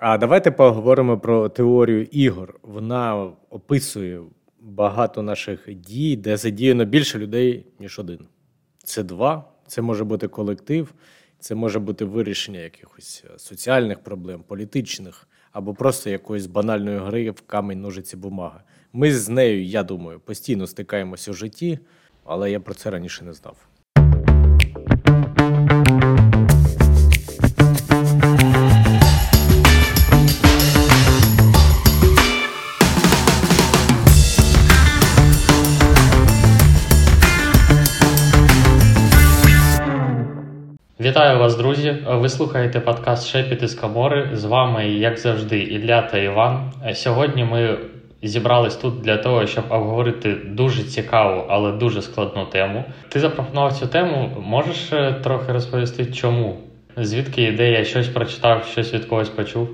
Давайте поговоримо про теорію ігор. Вона описує багато наших дій, де задіяно більше людей, ніж один. Це два, це може бути колектив, це може бути вирішення якихось соціальних проблем, політичних, або просто якоїсь банальної гри в камінь, ножиці, бумага. Ми з нею, я думаю, постійно стикаємося в житті, але я про це раніше не знав. Вітаю вас, друзі! Ви слухаєте подкаст «Шепіт із Камори». З вами, як завжди, Ілля та Іван. Сьогодні ми зібрались тут для того, щоб обговорити дуже цікаву, але дуже складну тему. Ти запропонував цю тему. Можеш трохи розповісти, чому? Звідки ідея? Щось прочитав, щось від когось почув?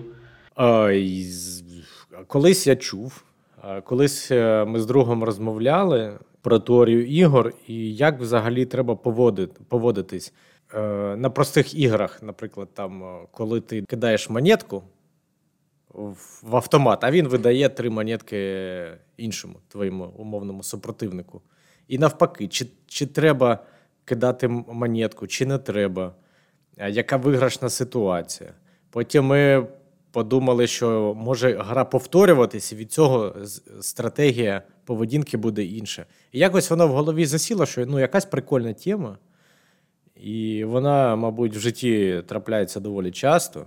Колись я чув. Колись ми з другом розмовляли про теорію ігор і як взагалі треба поводитись. На простих іграх, наприклад, там, коли ти кидаєш монетку в автомат, а він видає 3 монетки іншому, твоєму умовному супротивнику. І навпаки, чи треба кидати монетку, чи не треба, яка виграшна ситуація. Потім ми подумали, що може гра повторюватися, і від цього стратегія поведінки буде інша. І якось воно в голові засіло, що якась прикольна тема, і вона, мабуть, в житті трапляється доволі часто.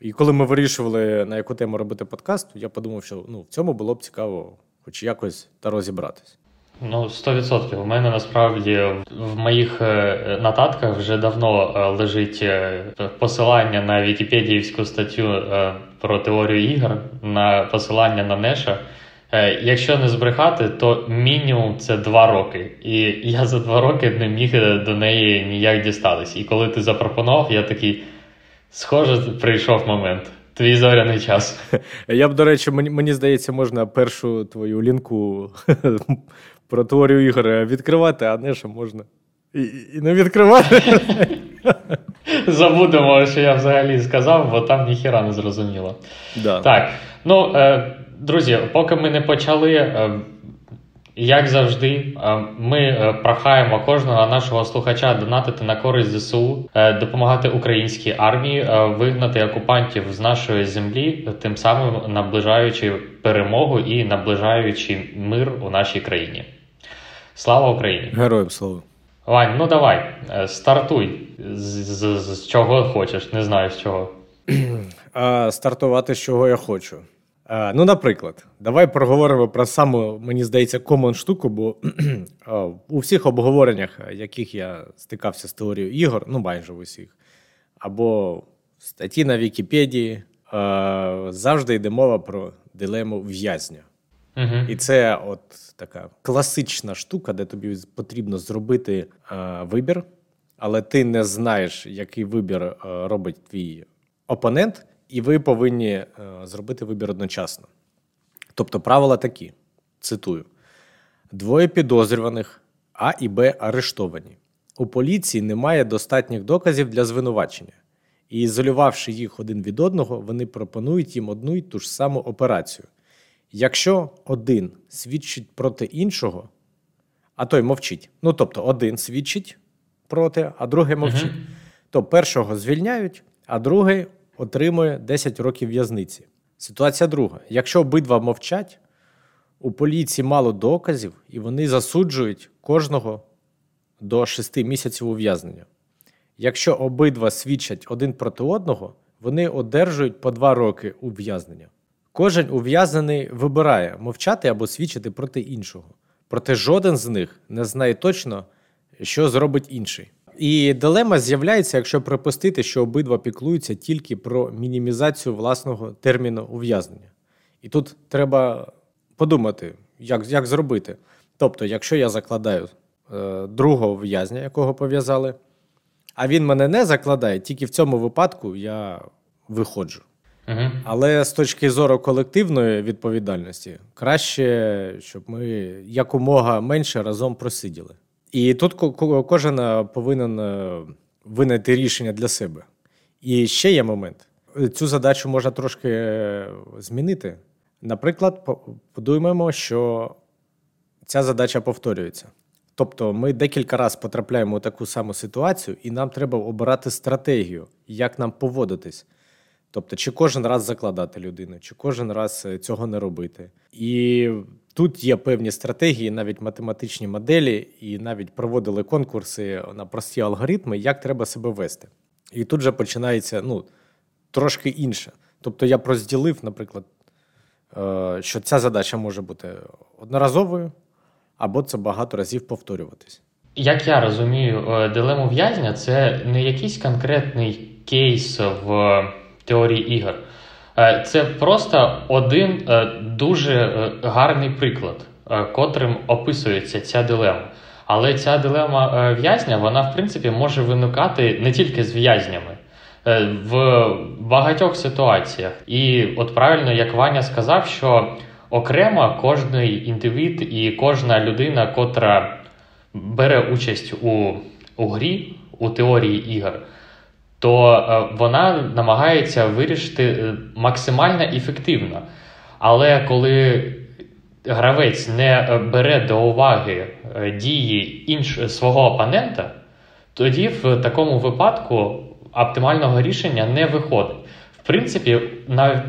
І коли ми вирішували, на яку тему робити подкаст, я подумав, що в цьому було б цікаво хоч якось та розібратись. 100%. У мене, насправді, в моїх нотатках вже давно лежить посилання на вікіпедіївську статтю про теорію ігор, на посилання на Неша. Якщо не збрехати, то мінімум це 2 роки. І я за 2 роки не міг до неї ніяк дістатись. І коли ти запропонував, я такий, схоже, прийшов момент. Твій зоряний час. Я б, до речі, мені здається, можна першу твою лінку про теорію ігор відкривати, а не що можна і не відкривати. Забудемо, що я взагалі сказав, бо там ніхіра не зрозуміло. Да. Так, друзі, поки ми не почали, як завжди, ми прохаємо кожного нашого слухача донатити на користь ЗСУ, допомагати українській армії, вигнати окупантів з нашої землі, тим самим наближаючи перемогу і наближаючи мир у нашій країні. Слава Україні! Героям слава! Вань, давай, стартуй з чого хочеш, не знаю з чого. Стартувати з чого я хочу. Наприклад, давай проговоримо про саму, мені здається, common штуку, бо у всіх обговореннях, яких я стикався з теорією ігор, майже в усіх, або статті на Вікіпедії, завжди йде мова про дилему в'язня. Uh-huh. І це от така класична штука, де тобі потрібно зробити вибір, але ти не знаєш, який вибір робить твій опонент, і ви повинні зробити вибір одночасно. Тобто правила такі, цитую. 2 підозрюваних, А і Б арештовані. У поліції немає достатніх доказів для звинувачення. І ізолювавши їх один від одного, вони пропонують їм одну й ту ж саму операцію. Якщо один свідчить проти іншого, а той мовчить. Тобто один свідчить проти, а другий мовчить. Угу. То першого звільняють, а другий отримує 10 років в'язниці. Ситуація друга. Якщо обидва мовчать, у поліції мало доказів, і вони засуджують кожного до 6 місяців ув'язнення. Якщо обидва свідчать один проти одного, вони одержують по 2 роки ув'язнення. Кожен ув'язнений вибирає мовчати або свідчити проти іншого. Проте жоден з них не знає точно, що зробить інший. І дилема з'являється, якщо припустити, що обидва піклуються тільки про мінімізацію власного терміну ув'язнення. І тут треба подумати, як зробити. Тобто, якщо я закладаю другого в'язня, якого пов'язали, а він мене не закладає, тільки в цьому випадку я виходжу. Угу. Але з точки зору колективної відповідальності, краще, щоб ми якомога менше разом просиділи. І тут кожен повинен винайти рішення для себе. І ще є момент. цю задачу можна трошки змінити. Наприклад, подумаємо, що ця задача повторюється. Тобто ми декілька разів потрапляємо у таку саму ситуацію, і нам треба обирати стратегію, як нам поводитись. Тобто, чи кожен раз закладати людину, чи кожен раз цього не робити. І тут є певні стратегії, навіть математичні моделі, і навіть проводили конкурси на прості алгоритми, як треба себе вести. І тут же починається трошки інше. Тобто я розділив, наприклад, що ця задача може бути одноразовою, або це багато разів повторюватись. Як я розумію, дилему в'язня – це не якийсь конкретний кейс в теорії ігор. Це просто один дуже гарний приклад, котрим описується ця дилема. Але ця дилема в'язня, вона, в принципі, може виникати не тільки з в'язнями, в багатьох ситуаціях. І от правильно, як Ваня сказав, що окремо кожний індивід і кожна людина, котра бере участь у грі, у теорії ігор, то вона намагається вирішити максимально ефективно. Але коли гравець не бере до уваги дії свого опонента, тоді в такому випадку оптимального рішення не виходить. В принципі, на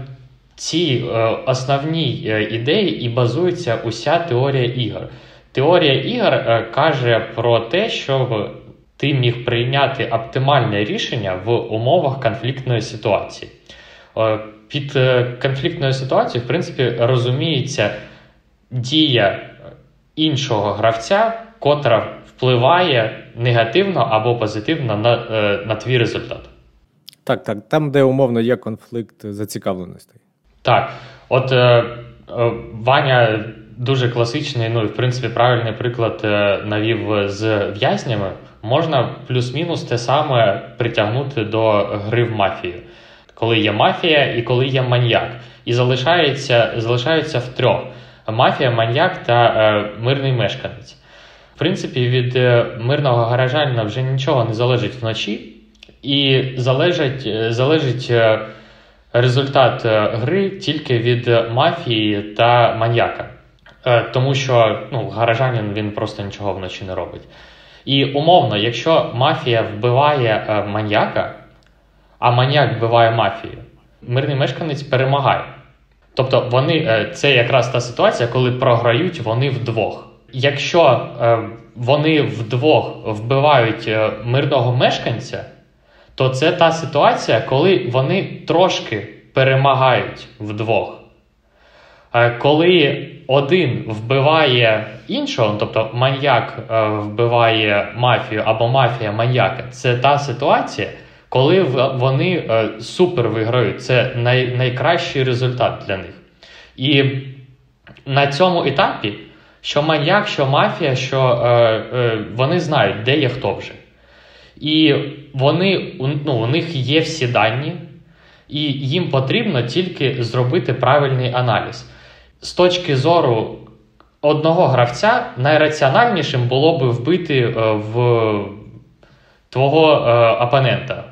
цій основній ідеї і базується уся теорія ігор. Теорія ігор каже про те, щоб ти міг прийняти оптимальне рішення в умовах конфліктної ситуації. Під конфліктною ситуацією, в принципі, розуміється дія іншого гравця, котра впливає негативно або позитивно на твій результат. Так, там, де умовно є конфлікт зацікавленостей. Так, от Ваня дуже класичний, і в принципі правильний приклад навів з в'язнями. Можна плюс-мінус те саме притягнути до гри в мафію. Коли є мафія і коли є маньяк. І залишаються втрьох. Мафія, маньяк та мирний мешканець. В принципі, від мирного гаражанина вже нічого не залежить вночі. І залежить результат гри тільки від мафії та маньяка. Тому що гаражанин, він просто нічого вночі не робить. І умовно, якщо мафія вбиває маньяка, а маньяк вбиває мафію, мирний мешканець перемагає. Тобто це якраз та ситуація, коли програють вони вдвох. Якщо вони вдвох вбивають мирного мешканця, то це та ситуація, коли вони трошки перемагають вдвох. Коли один вбиває іншого, тобто маньяк вбиває мафію або мафія маньяка, це та ситуація, коли вони супер виграють. Це найкращий результат для них. І на цьому етапі, що маньяк, що мафія, вони знають, де є хто вже. І у них є всі дані, і їм потрібно тільки зробити правильний аналіз. З точки зору одного гравця, найраціональнішим було би вбити в твого опонента.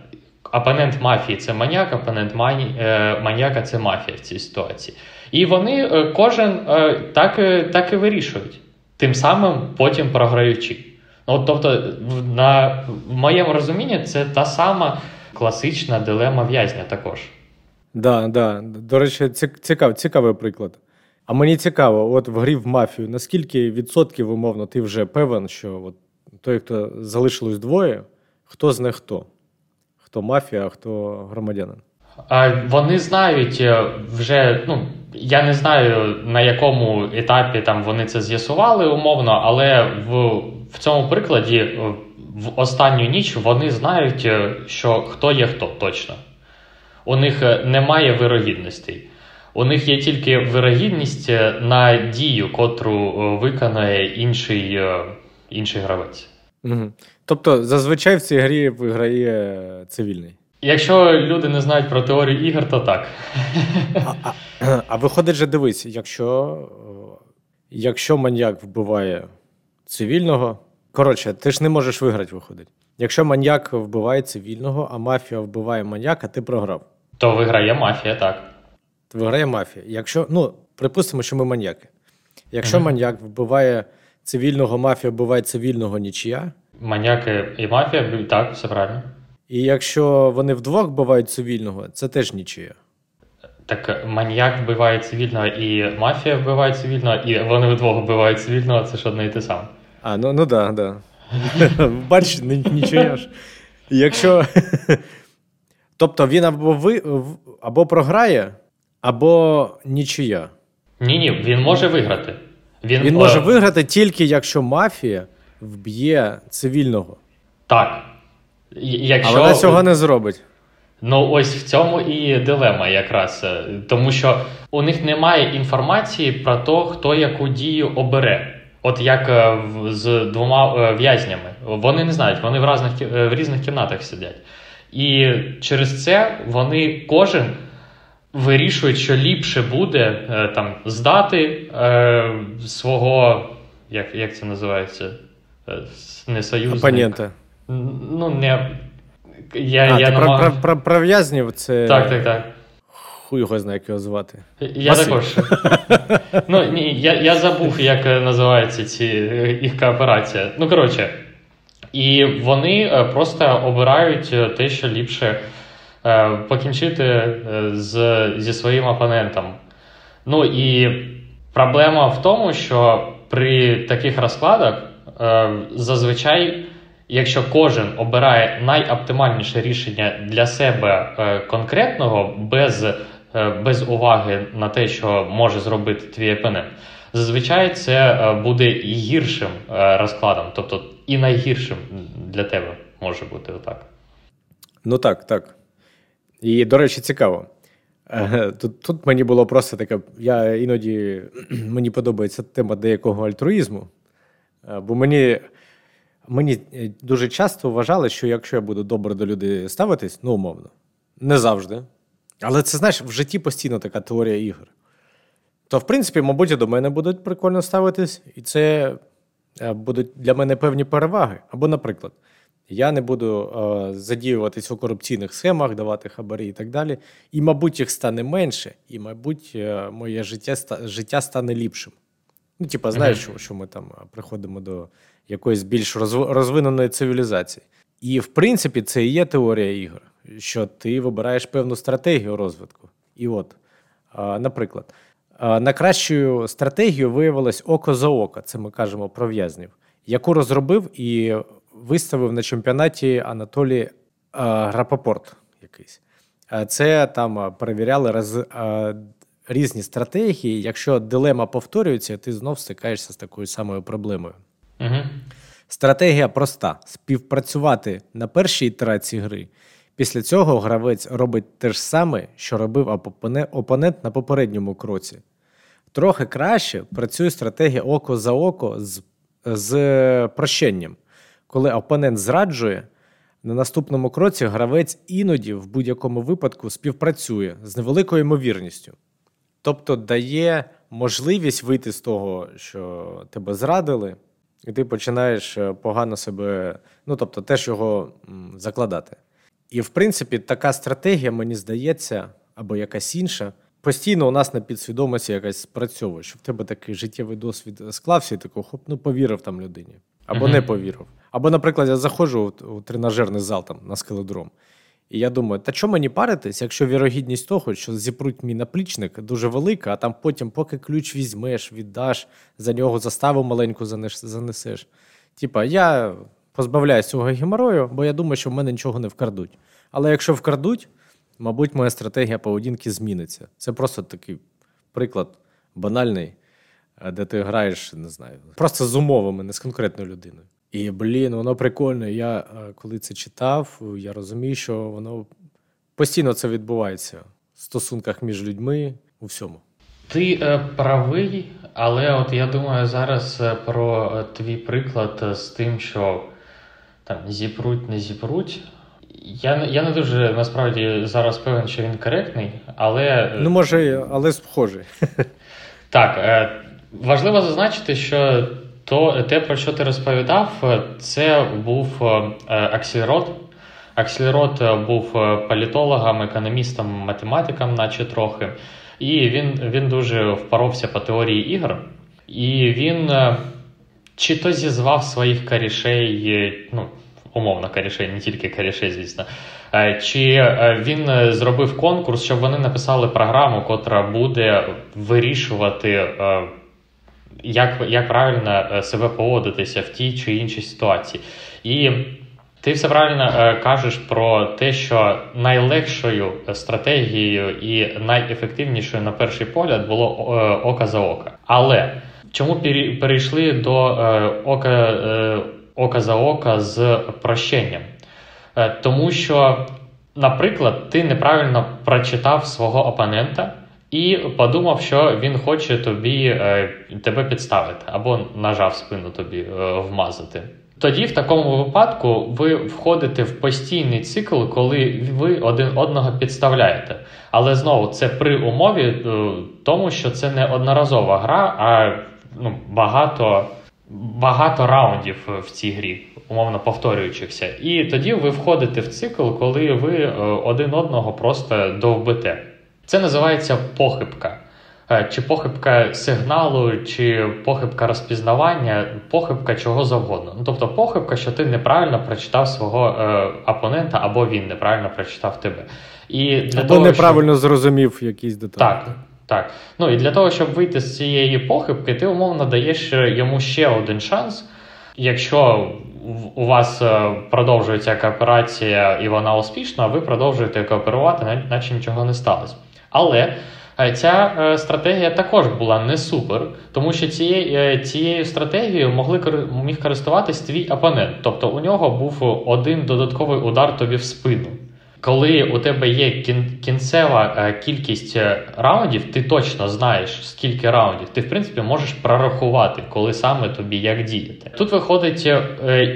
Опонент мафії – це маньяк, опонент маньяка – це мафія в цій ситуації. І вони кожен так і вирішують, тим самим потім програючи. Тобто, в моєму розумінні, це та сама класична дилема в'язня також. Да. До речі, цікавий приклад. А мені цікаво, от в грі в мафію, наскільки відсотків, умовно, ти вже певен, що от той, хто залишилось двоє, хто з них хто? Хто мафія, а хто громадянин? Вони знають вже, я не знаю, на якому етапі там вони це з'ясували умовно, але в цьому прикладі в останню ніч вони знають, що хто є хто точно. У них немає вирогідностей. У них є тільки вирогідність на дію, котру виконує інший гравець. Угу. Тобто, зазвичай в цій грі виграє цивільний? Якщо люди не знають про теорію ігор, то так. А виходить же, дивись, якщо маньяк вбиває цивільного, коротше, ти ж не можеш виграти, виходить. Якщо маньяк вбиває цивільного, а мафія вбиває маньяка, ти програв. То виграє мафія, так. Виграє мафія. Якщо, ну, припустимо, що ми маніяки. Якщо маніяк вбиває цивільного, мафія вбиває цивільного, нічия. Маніяки і мафія, так, все правильно. І якщо вони вдвох вбивають цивільного, це теж нічия. Так маніяк вбиває цивільного і мафія вбиває цивільного, і вони вдвох вбивають цивільного, це ж одне і те саме. А, ну так, так. Бач, нічия ж. Якщо... Тобто він або програє, або нічия. Ні, він може виграти. Він може виграти тільки, якщо мафія вб'є цивільного. Так. Якщо... А вона цього не зробить. Ну, ось в цьому і дилема якраз. Тому що у них немає інформації про те, хто яку дію обере. От як з двома в'язнями. Вони не знають, вони в різних кімнатах сидять. І через це вони кожен вирішують, що ліпше буде там здати свого, як це називається, не союзника. Опонента. Ну, не... про в'язнів це... Так. Хуй його знає, як його звати. Я також. Ну, ні, я забув, як називається їх кооперація. Ну, коротше. І вони просто обирають те, що ліпше покінчити зі своїм опонентом. Ну, і проблема в тому, що при таких розкладах зазвичай, якщо кожен обирає найоптимальніше рішення для себе конкретного, без уваги на те, що може зробити твій опонент, зазвичай це буде і гіршим розкладом, тобто і найгіршим для тебе може бути отак. Ну так. І, до речі, цікаво. Тут мені було просто таке, я іноді, мені подобається тема деякого альтруїзму, бо мені дуже часто вважали, що якщо я буду добре до людей ставитись, ну, умовно, не завжди. Але це, знаєш, в житті постійно така теорія ігор. То, в принципі, мабуть, і до мене будуть прикольно ставитись, і це будуть для мене певні переваги. Або, наприклад, я не буду задіюватись у корупційних схемах, давати хабарі і так далі. І, мабуть, їх стане менше, і, мабуть, моє життя стане ліпшим. Ну, типа, знаєш, що ми там приходимо до якоїсь більш розвиненої цивілізації. І, в принципі, це і є теорія ігор, що ти вибираєш певну стратегію розвитку. І от, наприклад, на кращу стратегію виявилось око за око, це ми кажемо про в'язнів, яку розробив і виставив на чемпіонаті Анатолій Рапопорт якийсь. Це там перевіряли різні стратегії, якщо дилема повторюється, ти знов стикаєшся з такою самою проблемою. Угу. Стратегія проста – співпрацювати на першій ітерації гри. Після цього гравець робить те ж саме, що робив опонент на попередньому кроці. Трохи краще працює стратегія око за око з прощенням. Коли опонент зраджує, на наступному кроці гравець іноді в будь-якому випадку співпрацює з невеликою ймовірністю. Тобто дає можливість вийти з того, що тебе зрадили, і ти починаєш погано себе, ну тобто теж його закладати. І, в принципі, така стратегія, мені здається, або якась інша, постійно у нас на підсвідомості якась спрацьовує, що в тебе такий життєвий досвід склався і такий, хоп, ну повірив там людині, або не повірив. Або, наприклад, я заходжу у тренажерний зал там на скелодром, і я думаю, та чому мені паритись, якщо вірогідність того, що зіпруть мій наплічник, дуже велика, а там потім, поки ключ візьмеш, віддаш, за нього заставу маленьку занесеш. Типа, я... позбавляюсь цього геморою, бо я думаю, що в мене нічого не вкрадуть. Але якщо вкрадуть, мабуть, моя стратегія поведінки зміниться. Це просто такий приклад банальний, де ти граєш, не знаю, просто з умовами, не з конкретною людиною. І, блін, воно прикольно. Я, коли це читав, я розумію, що воно постійно це відбувається в стосунках між людьми, у всьому. Ти правий, але от я думаю зараз про твій приклад з тим, що там зіпруть, не зіпруть. Я не дуже, насправді, зараз певен, що він коректний, але... Ну, може, але схожий. Так, важливо зазначити, що те, про що ти розповідав, це був Axelrod. Аксельрод був політологом, економістом, математиком, наче трохи. І він дуже впорався по теорії ігор. І він чи то зізвав своїх корішей, ну, умовно корішей, не тільки корішей, звісно, чи він зробив конкурс, щоб вони написали програму, котра буде вирішувати, як правильно себе поводитися в тій чи іншій ситуації. І ти все правильно кажеш про те, що найлегшою стратегією і найефективнішою на перший погляд було око за око. Але чому перейшли до око за око з прощенням? Тому що, наприклад, ти неправильно прочитав свого опонента і подумав, що він хоче тебе підставити або нажав спину тобі вмазати. Тоді в такому випадку ви входите в постійний цикл, коли ви один одного підставляєте. Але знову, це при умові тому, що це не одноразова гра, а ну, багато раундів в цій грі, умовно повторюючихся. І тоді ви входите в цикл, коли ви один одного просто довбите. Це називається похибка. Чи похибка сигналу, чи похибка розпізнавання, похибка чого завгодно. Ну, тобто похибка, що ти неправильно прочитав свого опонента, або він неправильно прочитав тебе. І для або того, неправильно зрозумів якісь деталі. Так. Ну і для того, щоб вийти з цієї похибки, ти умовно даєш йому ще один шанс. Якщо у вас продовжується кооперація і вона успішна, ви продовжуєте кооперувати, наче нічого не сталося. Але ця стратегія також була не супер, тому що цією стратегією міг користуватись твій опонент. Тобто у нього був один додатковий удар тобі в спину. Коли у тебе є кінцева кількість раундів, ти точно знаєш, скільки раундів. Ти, в принципі, можеш прорахувати, коли саме тобі як діяти. Тут виходить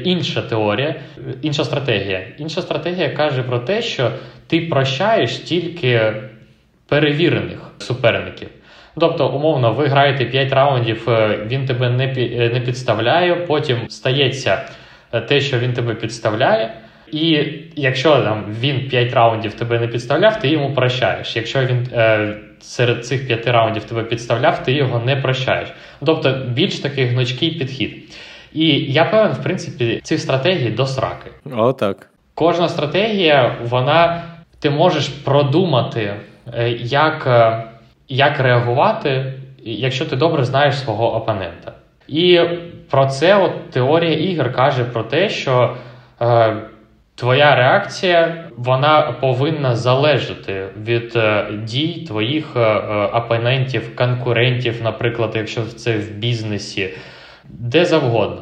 інша теорія, інша стратегія. Інша стратегія каже про те, що ти прощаєш тільки перевірених суперників. Тобто, умовно, ви граєте 5 раундів, він тебе не підставляє, потім стається те, що він тебе підставляє, і якщо там, він 5 раундів тебе не підставляв, ти йому прощаєш. Якщо він серед цих 5 раундів тебе підставляв, ти його не прощаєш. Тобто, більш такий гнучкий підхід. І я певен, в принципі, цих стратегій до сраки. О, так. Кожна стратегія, ти можеш продумати, як реагувати, якщо ти добре знаєш свого опонента. І про це от теорія ігор каже про те, що твоя реакція, вона повинна залежати від дій твоїх опонентів, конкурентів, наприклад, якщо це в бізнесі, де завгодно.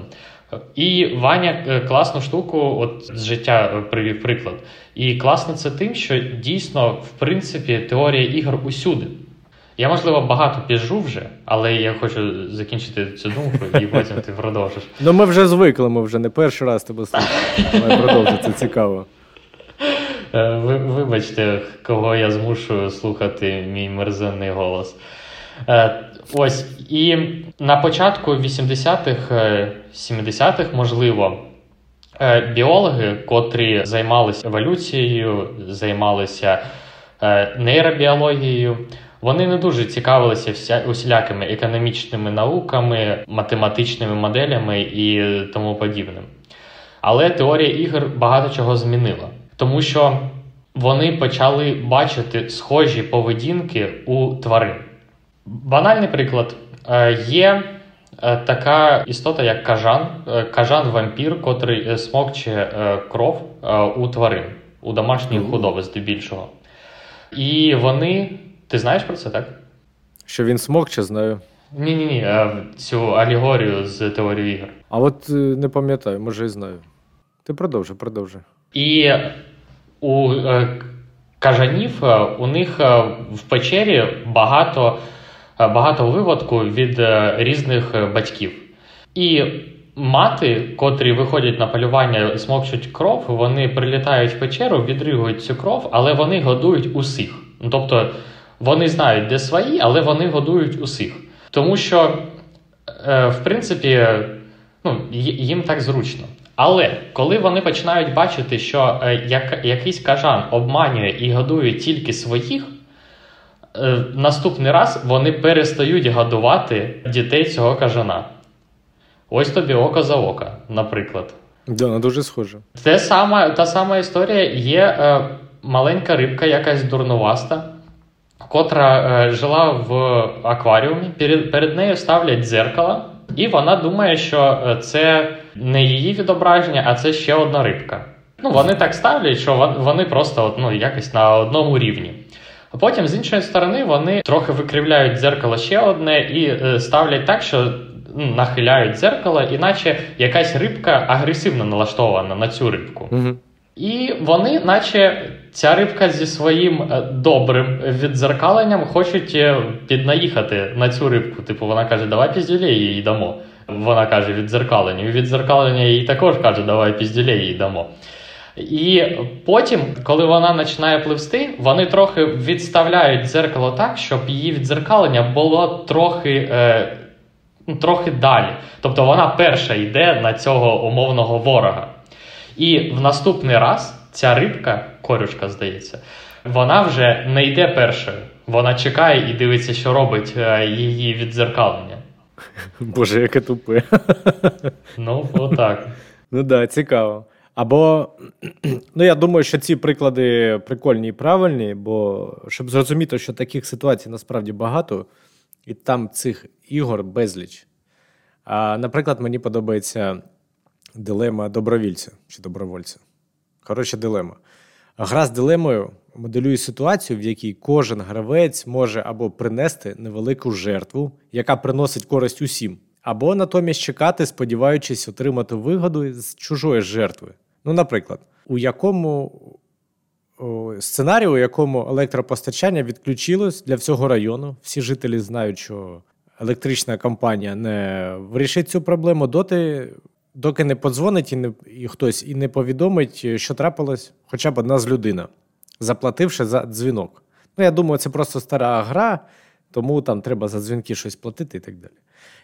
І Ваня класну штуку от з життя привів приклад. І класно це тим, що дійсно, в принципі, теорія ігор усюди. Я, можливо, багато піжу вже, але я хочу закінчити цю думку, і потім ти продовжиш. Ну ми вже звикли, ми вже не перший раз тебе слухаємо. Продовжуй, це цікаво. Вибачте, кого я змушую слухати мій мерзенний голос. Ось, і на початку 80-х, 70-х, можливо, біологи, котрі займалися еволюцією, займалися нейробіологією, вони не дуже цікавилися усілякими економічними науками, математичними моделями і тому подібним. Але теорія ігор багато чого змінила, тому що вони почали бачити схожі поведінки у тварин. Банальний приклад. Є така істота, як кажан. Кажан-вампір, котрий смокче кров у тварин, у домашніх худоби здебільшого. І вони... Ти знаєш про це, так? Що він смокче, знаю. Ні-ні-ні, цю алегорію з теорії ігор. А от не пам'ятаю, може і знаю. Ти продовжуй. І у кажанів, у них в печері багато виводку від різних батьків. І мати, котрі виходять на полювання, смокчуть кров, вони прилітають в печеру, відригують цю кров, але вони годують усіх. Тобто вони знають, де свої, але вони годують усіх. Тому що, в принципі, ну, їм так зручно. Але коли вони починають бачити, що якийсь кажан обманює і годує тільки своїх, наступний раз вони перестають годувати дітей цього кажана. Ось тобі око за око, наприклад. Да, ну дуже схоже. Та сама історія є маленька рибка, якась дурнуваста, котра жила в акваріумі. Перед нею ставлять дзеркало, і вона думає, що це не її відображення, а це ще одна рибка. Ну, вони так ставлять, що вони просто якось на одному рівні. А потім, з іншої сторони, вони трохи викривляють дзеркало ще одне і ставлять так, що нахиляють дзеркало, іначе якась рибка агресивно налаштована на цю рибку. Угу. І вони, наче ця рибка зі своїм добрим віддзеркаленням, хочуть піднаїхати на цю рибку. Типу, вона каже, давай пізділей їй дамо. Вона каже, віддзеркаленню. І віддзеркалення їй також каже, давай пізділей їй дамо. І потім, коли вона починає пливсти, вони трохи відставляють дзеркало так, щоб її віддзеркалення було трохи далі. Тобто вона перша йде на цього умовного ворога. І в наступний раз ця рибка, корюшка, здається, вона вже не йде першою. Вона чекає і дивиться, що робить її віддзеркалення. Боже, яке тупе. Отак. Да, цікаво. Або, я думаю, що ці приклади прикольні і правильні, бо щоб зрозуміти, що таких ситуацій насправді багато, і там цих ігор безліч. А, наприклад, мені подобається дилема добровільця чи добровольця. Хороша дилема. Гра з дилемою моделює ситуацію, в якій кожен гравець може або принести невелику жертву, яка приносить користь усім, або натомість чекати, сподіваючись отримати вигоду з чужої жертви. Ну, наприклад, у якому електропостачання відключилось для всього району. Всі жителі знають, що електрична компанія не вирішить цю проблему доти, доки не подзвонить і хтось не повідомить, що трапилось хоча б одна з людина, заплативши за дзвінок. Я думаю, це просто стара гра, тому там треба за дзвінки щось платити і так далі.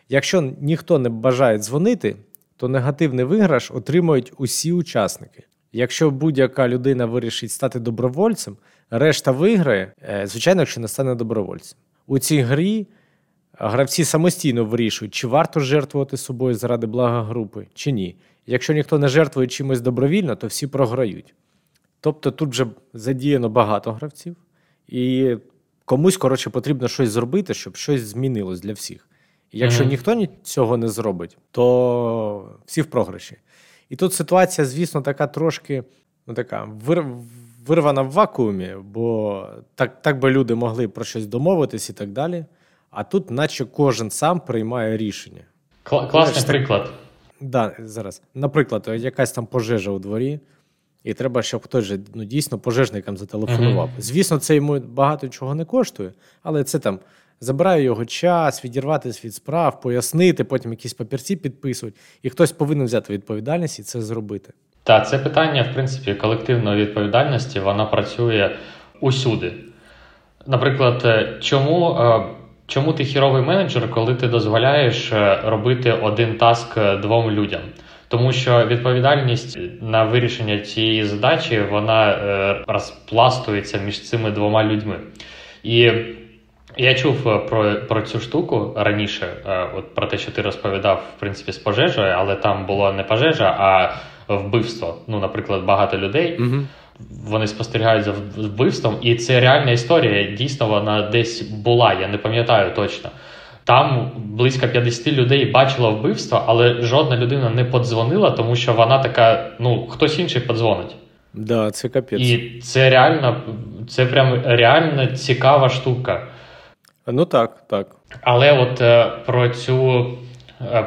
Якщо ніхто не бажає дзвонити, то негативний виграш отримують усі учасники. Якщо будь-яка людина вирішить стати добровольцем, решта виграє, звичайно, якщо не стане добровольцем. У цій грі гравці самостійно вирішують, чи варто жертвувати собою заради блага групи, чи ні. Якщо ніхто не жертвує чимось добровільно, то всі програють. Тобто тут вже задіяно багато гравців, і комусь, потрібно щось зробити, щоб щось змінилось для всіх. І якщо ніхто цього не зробить, то всі в програші. І тут ситуація, звісно, така трошки вирвана в вакуумі, бо так би люди могли про щось домовитись і так далі. А тут наче кожен сам приймає рішення. Класний приклад. Да, зараз. Наприклад, якась там пожежа у дворі, і треба, щоб хтось же, дійсно пожежникам зателефонував. Mm-hmm. Звісно, це йому багато чого не коштує, але це там забирає його час, відірватися від справ, пояснити, потім якісь папірці підписують. І хтось повинен взяти відповідальність і це зробити. Так, це питання, в принципі, колективної відповідальності, вона працює усюди. Наприклад, чому ти хіровий менеджер, коли ти дозволяєш робити один таск двом людям? Тому що відповідальність на вирішення цієї задачі, вона розпластується між цими двома людьми. І я чув про цю штуку раніше, про те, що ти розповідав, в принципі, з пожежею, але там було не пожежа, а вбивство. Наприклад, багато людей, mm-hmm. вони спостерігають за вбивством, і це реальна історія, дійсно вона десь була, я не пам'ятаю точно. Там близько 50 людей бачило вбивство, але жодна людина не подзвонила, тому що вона така, хтось інший подзвонить. Да, це капець. І це реально, це прям реально цікава штука. Ну так, так. Але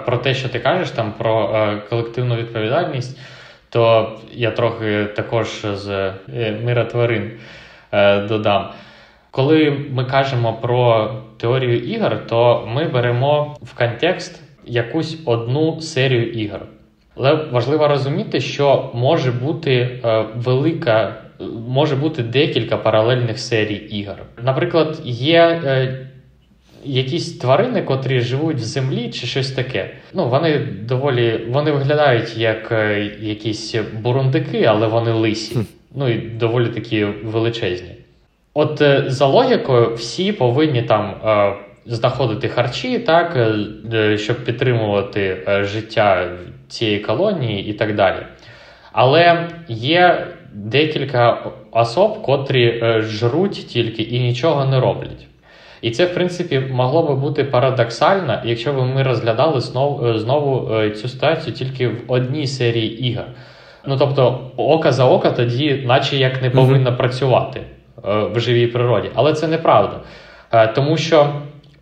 про те, що ти кажеш, там про колективну відповідальність, то я трохи також з мира тварин додам. Коли ми кажемо про теорію ігор, то ми беремо в контекст якусь одну серію ігор. Але важливо розуміти, що може бути декілька паралельних серій ігор. Наприклад, є якісь тварини, котрі живуть в землі чи щось таке. Ну, вони виглядають як якісь бурундики, але вони лисі. Ну, і доволі такі величезні. От за логікою всі повинні там знаходити харчі, так, щоб підтримувати життя цієї колонії і так далі. Але є декілька особ, котрі жруть тільки і нічого не роблять. І це, в принципі, могло би бути парадоксально, якщо б ми розглядали знову цю ситуацію тільки в одній серії ігор. Ну, тобто, око за око тоді наче як не повинно працювати в живій природі. Але це неправда, тому що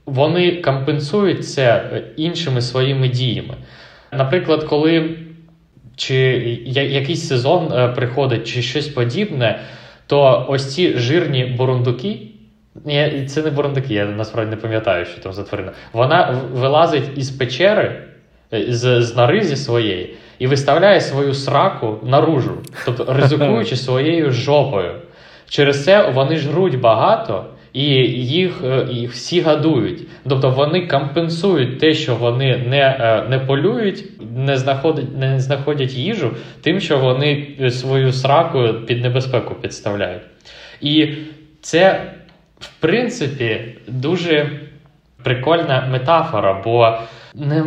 вони компенсують це іншими своїми діями. Наприклад, коли чи якийсь сезон приходить, чи щось подібне, то ось ці жирні бурундуки, це не бурундуки, я насправді не пам'ятаю, що там за тварина, вона вилазить із печери, з наризі своєї, і виставляє свою сраку наружу, тобто ризикуючи своєю жопою. Через це вони жруть багато, і їх всі годують. Тобто вони компенсують те, що вони не полюють, не знаходять їжу, тим, що вони свою сраку під небезпеку підставляють. І це, в принципі, дуже прикольна метафора, бо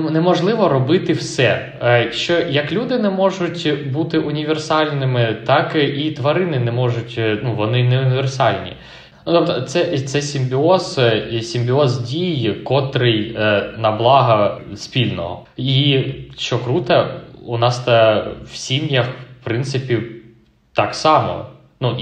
неможливо робити все. Що як люди не можуть бути універсальними, так і тварини не можуть, ну, вони не універсальні. Ну, тобто це симбіоз дій, котрий на благо спільного. І що круто, у нас та в сім'ях, в принципі, так само. Ну,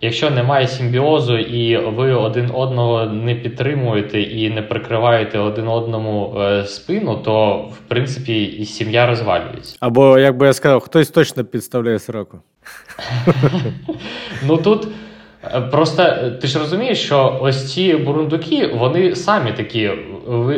якщо немає симбіозу і ви один одного не підтримуєте і не прикриваєте один одному спину, то, в принципі, і сім'я розвалюється. Або, як би я сказав, хтось точно підставляє сраку. Ну, тут просто ти ж розумієш, що ось ці бурундуки, вони самі такі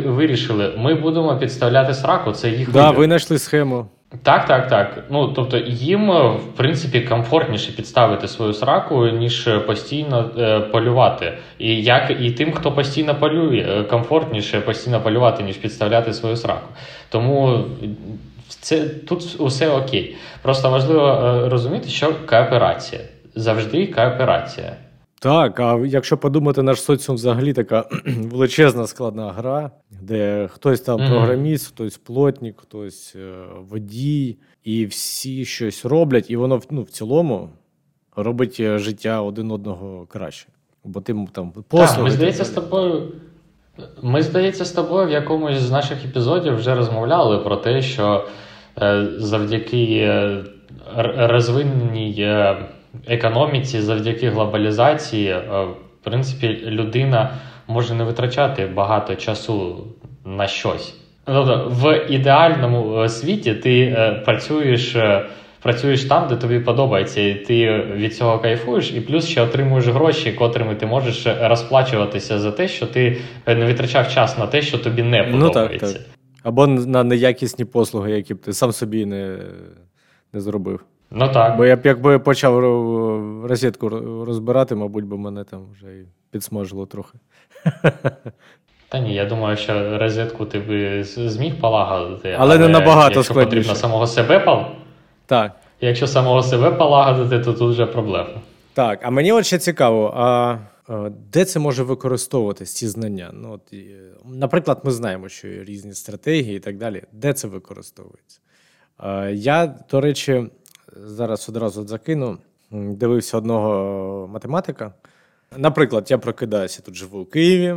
вирішили, ми будемо підставляти сраку, це їх вибір. Так, ви знайшли схему. Так. Ну, тобто їм, в принципі, комфортніше підставити свою сраку, ніж постійно полювати. І тим, хто постійно полює, комфортніше постійно полювати, ніж підставляти свою сраку. Тому це тут усе окей. Просто важливо розуміти, що кооперація. Завжди кооперація. Так, а якщо подумати, наш соціум взагалі така величезна складна гра, де хтось там програміст, хтось плотник, хтось водій, і всі щось роблять, і воно, ну, в цілому робить життя один одного краще. Бо ти там послуги... Так, ми, здається, з тобою в якомусь з наших епізодів вже розмовляли про те, що завдяки розвиненій економіці, завдяки глобалізації, в принципі, людина може не витрачати багато часу на щось. Тобто, в ідеальному світі ти працюєш там, де тобі подобається, і ти від цього кайфуєш, і плюс ще отримуєш гроші, котрими ти можеш розплачуватися за те, що ти не витрачав час на те, що тобі не подобається. Ну, так. Або на неякісні послуги, які б ти сам собі не зробив. Ну так. Бо я б, якби почав розетку розбирати, мабуть, би мене там вже і підсмажило трохи. Та ні, я думаю, що розетку ти би зміг полагодити. Але не набагато складніше. Якщо потрібно самого себе Так. Якщо самого себе полагодити, то тут вже проблема. Так, а мені от ще цікаво, а де це може використовуватись, ці знання? Ну, от, наприклад, ми знаємо, що є різні стратегії і так далі. Де це використовується? Я, до речі... Зараз одразу закину. Дивився одного математика. Наприклад, я прокидаюся, тут живу у Києві,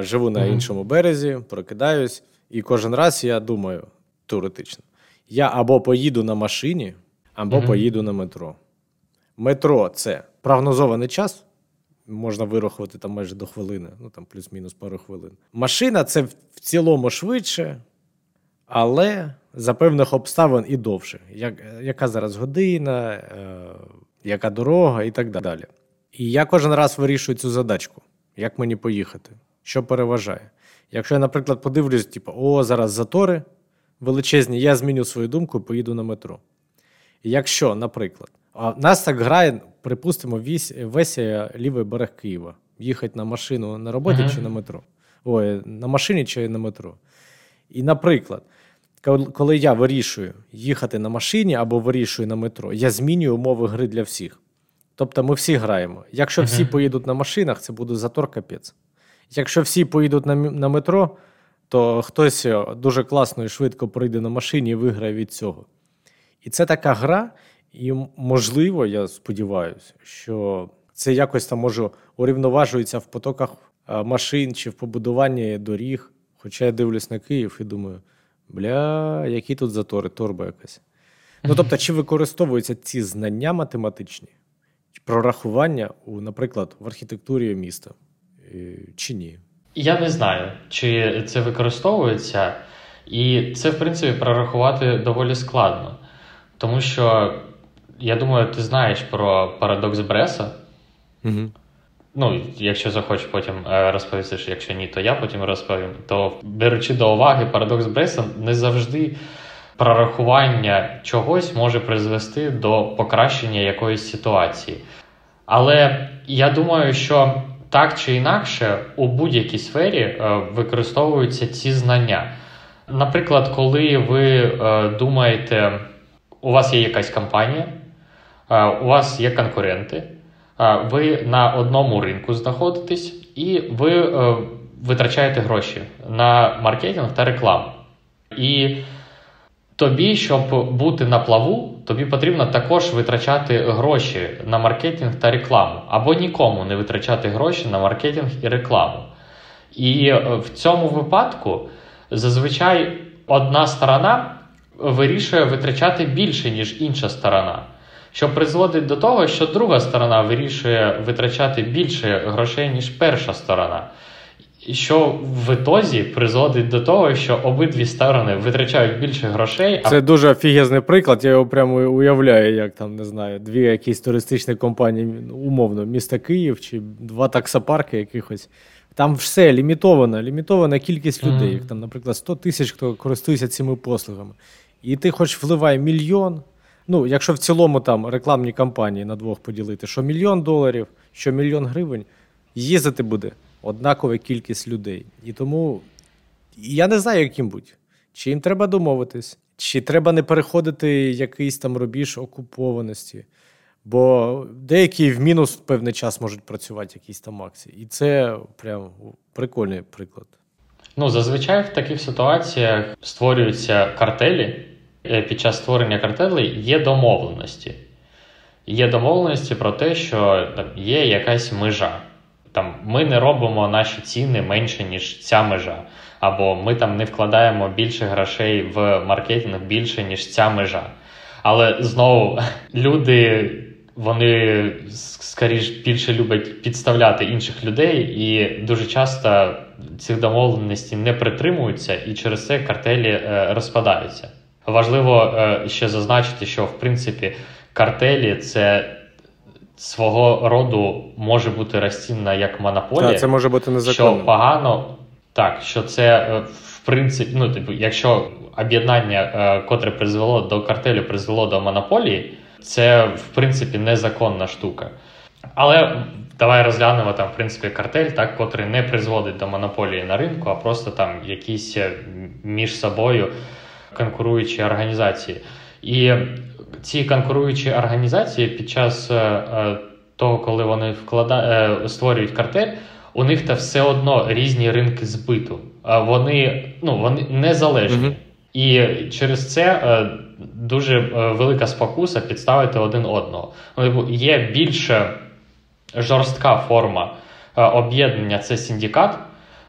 живу на іншому березі, прокидаюсь, і кожен раз я думаю, теоретично, я або поїду на машині, або поїду на метро. Метро – це прогнозований час, можна вирахувати там майже до хвилини, ну там плюс-мінус пару хвилин. Машина – це в цілому швидше, але... за певних обставин і довше. Яка зараз година, яка дорога і так далі. І я кожен раз вирішую цю задачку. Як мені поїхати? Що переважає? Якщо я, наприклад, подивлюсь, типу, зараз затори величезні, я зміню свою думку і поїду на метро. Якщо, наприклад, нас так грає, припустимо, весь лівий берег Києва. Їхати на машину на роботі чи на метро. ой, на машині чи на метро. І, наприклад, коли я вирішую їхати на машині або вирішую на метро, я змінюю умови гри для всіх. Тобто ми всі граємо. Якщо всі поїдуть на машинах, це буде затор капець. Якщо всі поїдуть на метро, то хтось дуже класно і швидко прийде на машині і виграє від цього. І це така гра, і, можливо, я сподіваюся, що це якось там, може, урівноважується в потоках машин чи в побудуванні доріг. Хоча я дивлюсь на Київ і думаю, бля, які тут затори, торба якась. Ну, тобто, чи використовуються ці знання математичні, прорахування, наприклад, в архітектурі міста, чи ні? Я не знаю, чи це використовується. І це, в принципі, прорахувати доволі складно. Тому що, я думаю, ти знаєш про парадокс Бреса. Угу. Ну, якщо захочеш потім розповісти, якщо ні, то я потім розповім. То, беручи до уваги парадокс Бреса, не завжди прорахування чогось може призвести до покращення якоїсь ситуації. Але я думаю, що так чи інакше у будь-якій сфері використовуються ці знання. Наприклад, коли ви думаєте, у вас є якась компанія, у вас є конкуренти, ви на одному ринку знаходитесь і ви витрачаєте гроші на маркетинг та рекламу. І тобі, щоб бути на плаву, тобі потрібно також витрачати гроші на маркетинг та рекламу. Або нікому не витрачати гроші на маркетинг і рекламу. І в цьому випадку зазвичай одна сторона вирішує витрачати більше, ніж інша сторона. Що призводить до того, що друга сторона вирішує витрачати більше грошей, ніж перша сторона. Що в ітозі призводить до того, що обидві сторони витрачають більше грошей. Це дуже офігезний приклад, я його прямо уявляю, як там, не знаю, дві якісь туристичні компанії, умовно, міста Київ, чи два таксопарки якихось. Там все лімітована кількість людей, як там, наприклад, 100 тисяч, хто користується цими послугами. І ти хоч вливай мільйон, ну, якщо в цілому там рекламні кампанії на двох поділити, що $1 мільйон, що $1 мільйон, їздити буде однакова кількість людей. І тому я не знаю, яким будь. Чи їм треба домовитись, чи треба не переходити якийсь там рубіж окупованості. Бо деякі в мінус певний час можуть працювати якісь там акції. І це прям прикольний приклад. Ну, зазвичай в таких ситуаціях створюються картелі. Під час створення картелей є домовленості. Є домовленості про те, що там є якась межа. Там, ми не робимо наші ціни менше, ніж ця межа. Або ми там не вкладаємо більше грошей в маркетинг більше, ніж ця межа. Але, знову, люди, вони, скоріш, більше люблять підставляти інших людей. І дуже часто цих домовленостей не притримуються, і через це картелі розпадаються. Важливо ще зазначити, що, в принципі, картелі – це свого роду може бути розцінена як монополія. Так, це може бути незаконно. Що погано, так, що це, в принципі, ну, типу, якщо об'єднання, котре призвело до картелю, призвело до монополії, це, в принципі, незаконна штука. Але давай розглянемо, там, в принципі, картель, так, котрий не призводить до монополії на ринку, а просто там якісь між собою конкуруючі організації. І ці конкуруючі організації під час того, коли вони створюють картель, у них та все одно різні ринки збиту. Вони незалежні. І через це дуже велика спокуса підставити один одного. Є більш жорстка форма об'єднання – це синдикат.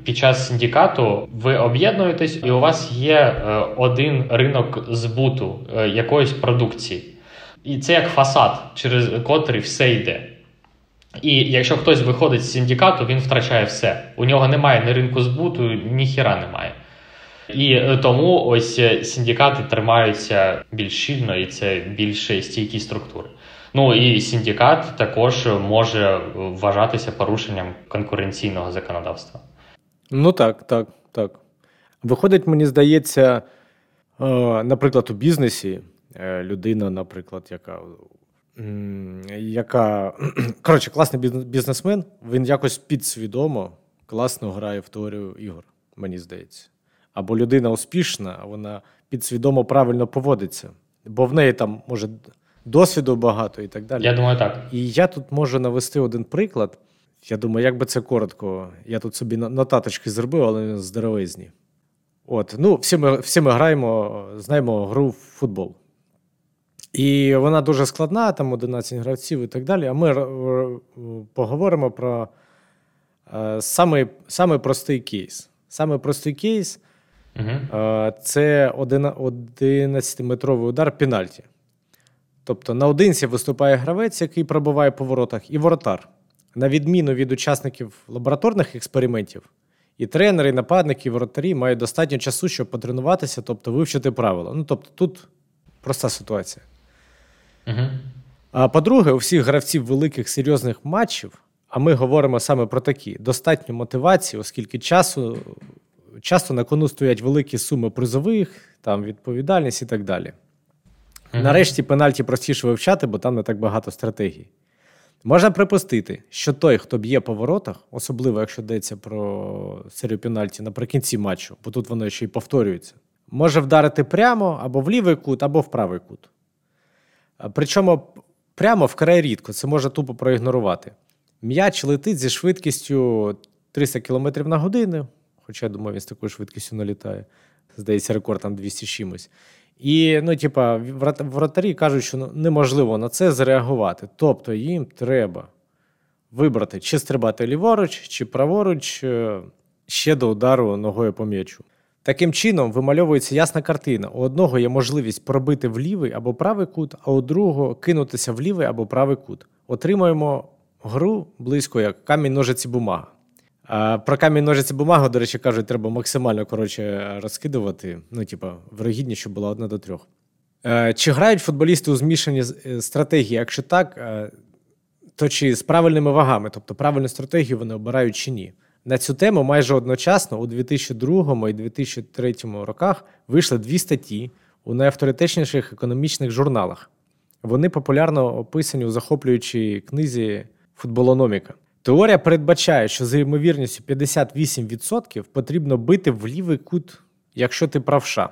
Під час синдикату ви об'єднуєтесь, і у вас є один ринок збуту якоїсь продукції. І це як фасад, через котрий все йде. І якщо хтось виходить з синдикату, він втрачає все. У нього немає ні ринку збуту, ні хіра немає. І тому ось синдикати тримаються більш щільно, і це більш стійкі структури. Ну і синдикат також може вважатися порушенням конкуренційного законодавства. Ну так. Виходить, мені здається, наприклад, у бізнесі людина, наприклад, яка коротше, класний бізнесмен, він якось підсвідомо класно грає в теорію ігор, мені здається. Або людина успішна, а вона підсвідомо правильно поводиться. Бо в неї там, може, досвіду багато і так далі. Я думаю, так. І я тут можу навести один приклад. Я думаю, як би це коротко. Я тут собі нотаточки зробив, але здоровизні. От, ну, всі ми граємо, знаємо гру в футбол. І вона дуже складна, там 11 гравців і так далі. А ми поговоримо про самий простий кейс. Самий простий кейс – це 11-метровий удар пенальті. Тобто наодинці виступає гравець, який пробиває по воротах, і воротар. На відміну від учасників лабораторних експериментів, і тренери, і нападники, і воротарі мають достатньо часу, щоб потренуватися, тобто вивчити правила. Ну, тобто тут проста ситуація. А по-друге, у всіх гравців великих серйозних матчів, а ми говоримо саме про такі, достатньо мотивації, оскільки часто на кону стоять великі суми призових, там відповідальність і так далі. Нарешті пенальті простіше вивчати, бо там не так багато стратегій. Можна припустити, що той, хто б'є по воротах, особливо якщо йдеться про серію пенальті наприкінці матчу, бо тут воно ще й повторюється, може вдарити прямо або в лівий кут, або в правий кут. Причому прямо вкрай рідко, це може тупо проігнорувати. М'яч летить зі швидкістю 300 км на годину, хоча, я думаю, він з такою швидкістю не літає, здається, рекорд там 200 чимось. І, ну, типа, вратарі кажуть, що неможливо на це зреагувати. Тобто їм треба вибрати, чи стрибати ліворуч, чи праворуч, ще до удару ногою по м'ячу. Таким чином вимальовується ясна картина. У одного є можливість пробити в лівий або правий кут, а у другого кинутися в лівий або правий кут. Отримаємо гру близько як камінь-ножиці-бумага. Про камінь-ножиці-бумагу, до речі, кажуть, треба максимально коротше розкидувати, ну, типа, вирогідність, щоб була 1-3. Чи грають футболісти у змішані стратегії? Якщо так, то чи з правильними вагами, тобто правильну стратегію вони обирають чи ні? На цю тему майже одночасно у 2002 і 2003 роках вийшли дві статті у найавторитетніших економічних журналах. Вони популярно описані у захоплюючій книзі «Футболономіка». Теорія передбачає, що за ймовірністю 58% потрібно бити в лівий кут, якщо ти правша.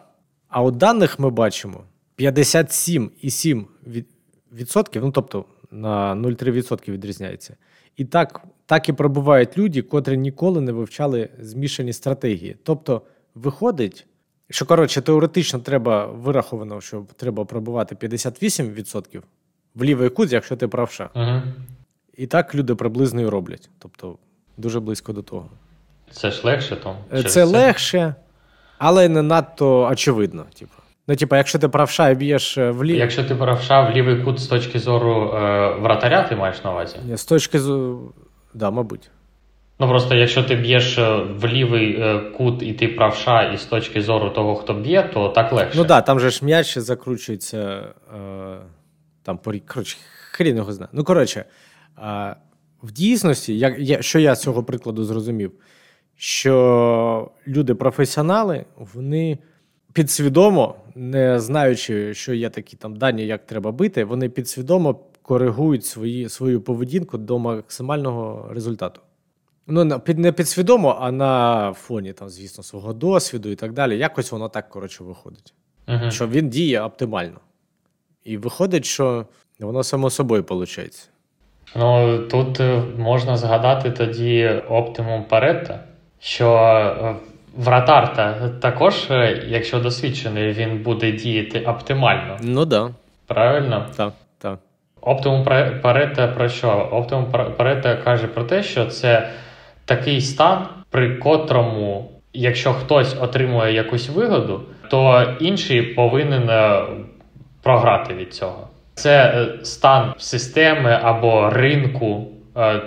А у даних ми бачимо 57,7%, ну тобто на 0,3% відрізняється. І так і пробувають люди, котрі ніколи не вивчали змішані стратегії. Тобто виходить, що, коротше, теоретично треба вираховано, що треба пробувати 58% в лівий кут, якщо ти правша. Ага. І так люди приблизно і роблять. Тобто дуже близько до того. Це ж легше, Том? Це легше, але не надто очевидно. Типу. Ну, типу, якщо ти правша і б'єш в лівий... Якщо ти правша в лівий кут з точки зору вратаря, ти маєш на увазі? З точки зору... Да, мабуть. Ну, просто якщо ти б'єш в лівий кут і ти правша, і з точки зору того, хто б'є, то так легше. Ну, да, там же ж м'яч закручується... Коротше, хрін його знає. Ну, коротше... В дійсності, що я з цього прикладу зрозумів, що люди-професіонали, вони підсвідомо, не знаючи, що є такі там дані, як треба бити, вони підсвідомо коригують свою поведінку до максимального результату. Ну, не підсвідомо, а на фоні, там, звісно, свого досвіду і так далі. Якось воно так, коротше, виходить. Ага. Що він діє оптимально. І виходить, що воно само собою виходить. Ну, тут можна згадати тоді оптимум Паретто, що вратар також, якщо досвідчений, він буде діяти оптимально. Ну, да. Правильно? Так. Оптимум Паретто про що? Оптимум Паретто каже про те, що це такий стан, при котрому, якщо хтось отримує якусь вигоду, то інший повинен програти від цього. Це стан системи або ринку,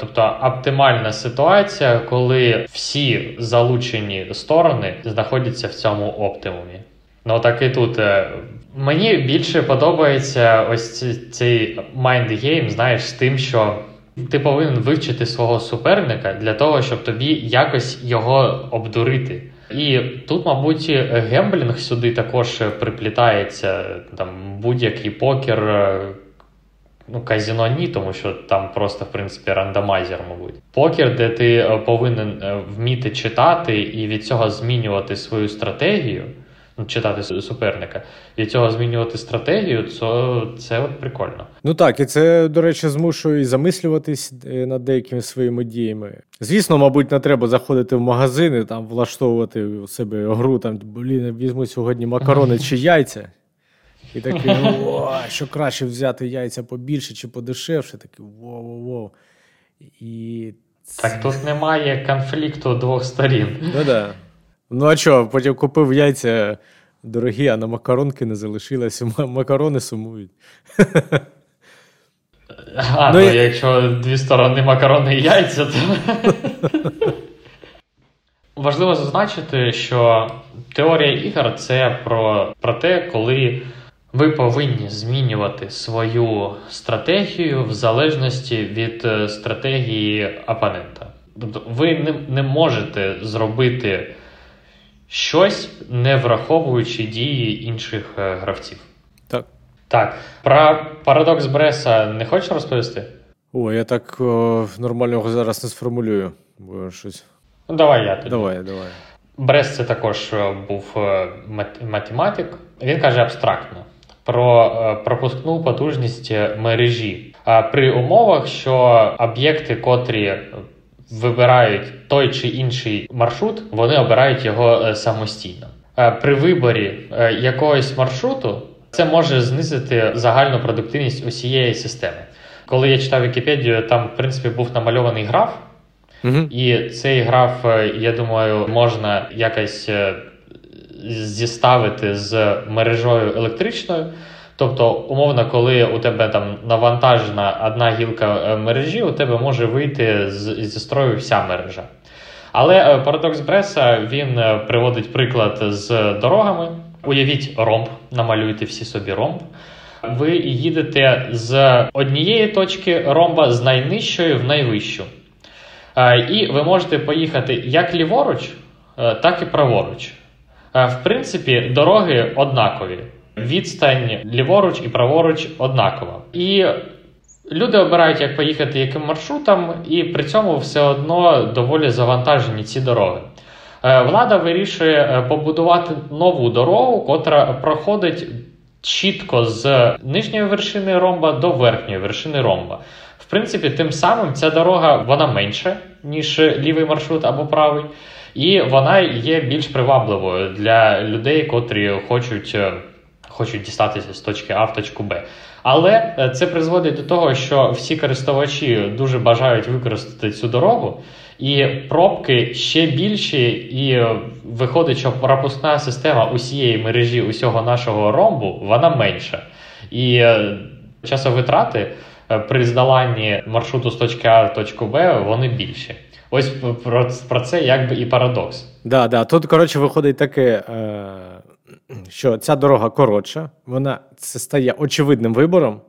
тобто оптимальна ситуація, коли всі залучені сторони знаходяться в цьому оптимумі. Ну так і тут. Мені більше подобається ось цей майндгейм, знаєш, з тим, що ти повинен вивчити свого суперника для того, щоб тобі якось його обдурити. І тут, мабуть, гемблінг сюди також приплітається, там будь-який покер, Ну, казино ні, тому що там просто, в принципі, рандомайзер, мабуть. Покер, де ти повинен вміти читати і від цього змінювати свою стратегію, ну, читати суперника, від цього змінювати стратегію, це от прикольно. Ну так, і це, до речі, змушує і замислюватись над деякими своїми діями. Звісно, мабуть, не треба заходити в магазини, там, влаштовувати у себе гру, там, блін, візьму сьогодні макарони чи яйця. І такий, що краще взяти яйця побільше чи подешевше, такий, воу-воу-воу. І... Так тут немає конфлікту двох сторін. Ну да. Ну а що, потім купив яйця дорогі, а на макаронки не залишилось, макарони сумують. А, ну і... якщо дві сторони макарони і яйця, то... Важливо зазначити, що теорія ігор – це про те, коли ви повинні змінювати свою стратегію в залежності від стратегії опонента. Тобто ви не можете зробити щось, не враховуючи дії інших гравців. Так. Так, про парадокс Бреса не хочеш розповісти? О, я так нормально його зараз не сформулюю, бо щось... Ну, давай я тоді. Давай. Брес це також був математик. Він каже абстрактно про пропускну потужність мережі. А при умовах, що об'єкти, котрі вибирають той чи інший маршрут, вони обирають його самостійно. При виборі якогось маршруту це може знизити загальну продуктивність усієї системи. Коли я читав Вікіпедію, там, в принципі, був намальований граф. І цей граф, я думаю, можна якось зіставити з мережою електричною. Тобто, умовно, коли у тебе там навантажена одна гілка мережі, у тебе може вийти зі строю вся мережа. Але парадокс Бреса, він приводить приклад з дорогами. Уявіть ромб, намалюйте всі собі ромб. Ви їдете з однієї точки ромба, з найнижчої в найвищу. І ви можете поїхати як ліворуч, так і праворуч. В принципі, дороги однакові. Відстань ліворуч і праворуч однакова. І люди обирають, як поїхати яким маршрутом, і при цьому все одно доволі завантажені ці дороги. Влада вирішує побудувати нову дорогу, котра проходить чітко з нижньої вершини ромба до верхньої вершини ромба. В принципі, тим самим ця дорога, вона менша, ніж лівий маршрут або правий, і вона є більш привабливою для людей, котрі хочуть дістатися з точки А в точку Б. Але це призводить до того, що всі користувачі дуже бажають використати цю дорогу, і пробки ще більші, і виходить, що пропускна система усієї мережі, усього нашого ромбу, вона менша. І часовитрати при здоланні маршруту з точки А в точку Б, вони більші. Ось про це якби і парадокс. Да. Тут, коротше, виходить таке, що ця дорога коротша, вона це стає очевидним вибором.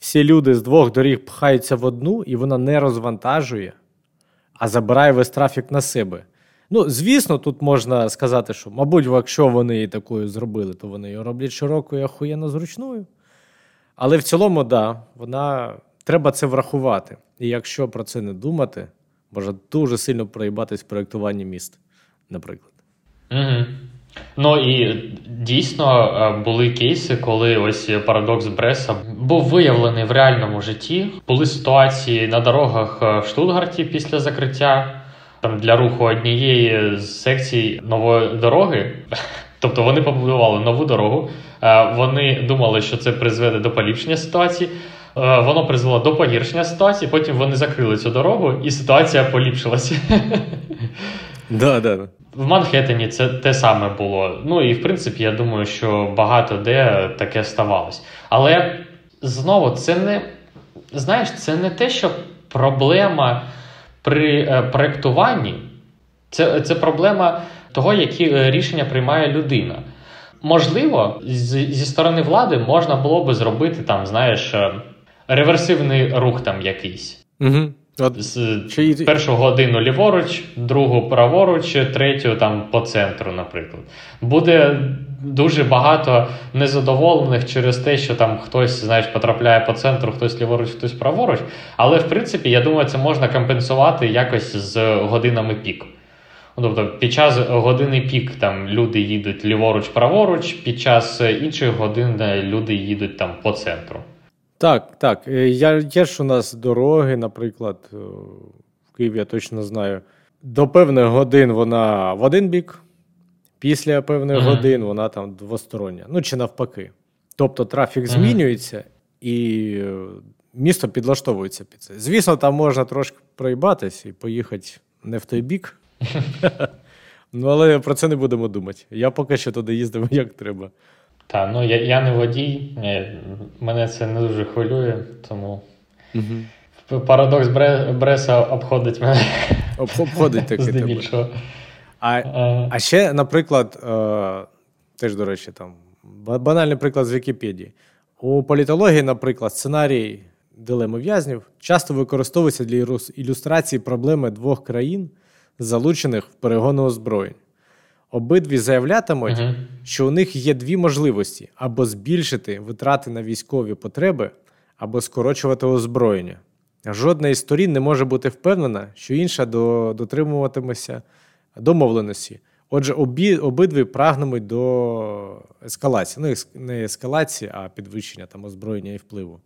Всі люди з двох доріг пхаються в одну, і вона не розвантажує, а забирає весь трафік на себе. Ну, звісно, тут можна сказати, що, мабуть, якщо вони її такою зробили, то вони її роблять широкою і охуєнно зручною. Але в цілому, да, треба це врахувати. І якщо про це не думати, може дуже сильно проїбатись в проєктуванні міст, наприклад. Угу. Ну і дійсно були кейси, коли ось парадокс Бреса був виявлений в реальному житті. Були ситуації на дорогах в Штутгарті після закриття там для руху однієї з секцій нової дороги. Тобто вони побудували нову дорогу, вони думали, що це призведе до поліпшення ситуації, воно призвело до погіршення ситуації, потім вони закрили цю дорогу і ситуація поліпшилася. Да. В Манхеттені це те саме було. Ну і в принципі, я думаю, що багато де таке ставалось. Але знову, це не те, що проблема при проєктуванні, це проблема того, які рішення приймає людина. Можливо, зі сторони влади можна було би зробити там, знаєш, реверсивний рух там якийсь. Угу. Першу годину ліворуч, другу праворуч, третю там по центру, наприклад. Буде дуже багато незадоволених через те, що там хтось, знаєш, потрапляє по центру, хтось ліворуч, хтось праворуч. Але, в принципі, я думаю, це можна компенсувати якось з годинами пік. Тобто під час години пік там люди їдуть ліворуч-праворуч, під час інших годин люди їдуть там по центру. Так, так. Є ж у нас дороги, наприклад, в Києві, я точно знаю, до певних годин вона в один бік, після певних годин вона там двостороння, ну чи навпаки. Тобто трафік змінюється і місто підлаштовується під це. Звісно, там можна трошки проїбатись і поїхати не в той бік, ну але про це не будемо думати. Я поки що туди їздив як треба. Так, ну я не водій, мене це не дуже хвилює, тому парадокс Бреса обходить мене. Обходить таки тебе. А ще, наприклад, теж, до речі, там банальний приклад з Вікіпедії. У політології, наприклад, сценарій дилеми в'язнів часто використовується для ілюстрації проблеми двох країн, залучених в перегони озброєнь. Обидві заявлятимуть, що у них є дві можливості – або збільшити витрати на військові потреби, або скорочувати озброєння. Жодна із сторін не може бути впевнена, що інша дотримуватиметься домовленості. Отже, обидві прагнуть до ескалації. Ну, не ескалації, а підвищення там, озброєння і впливу.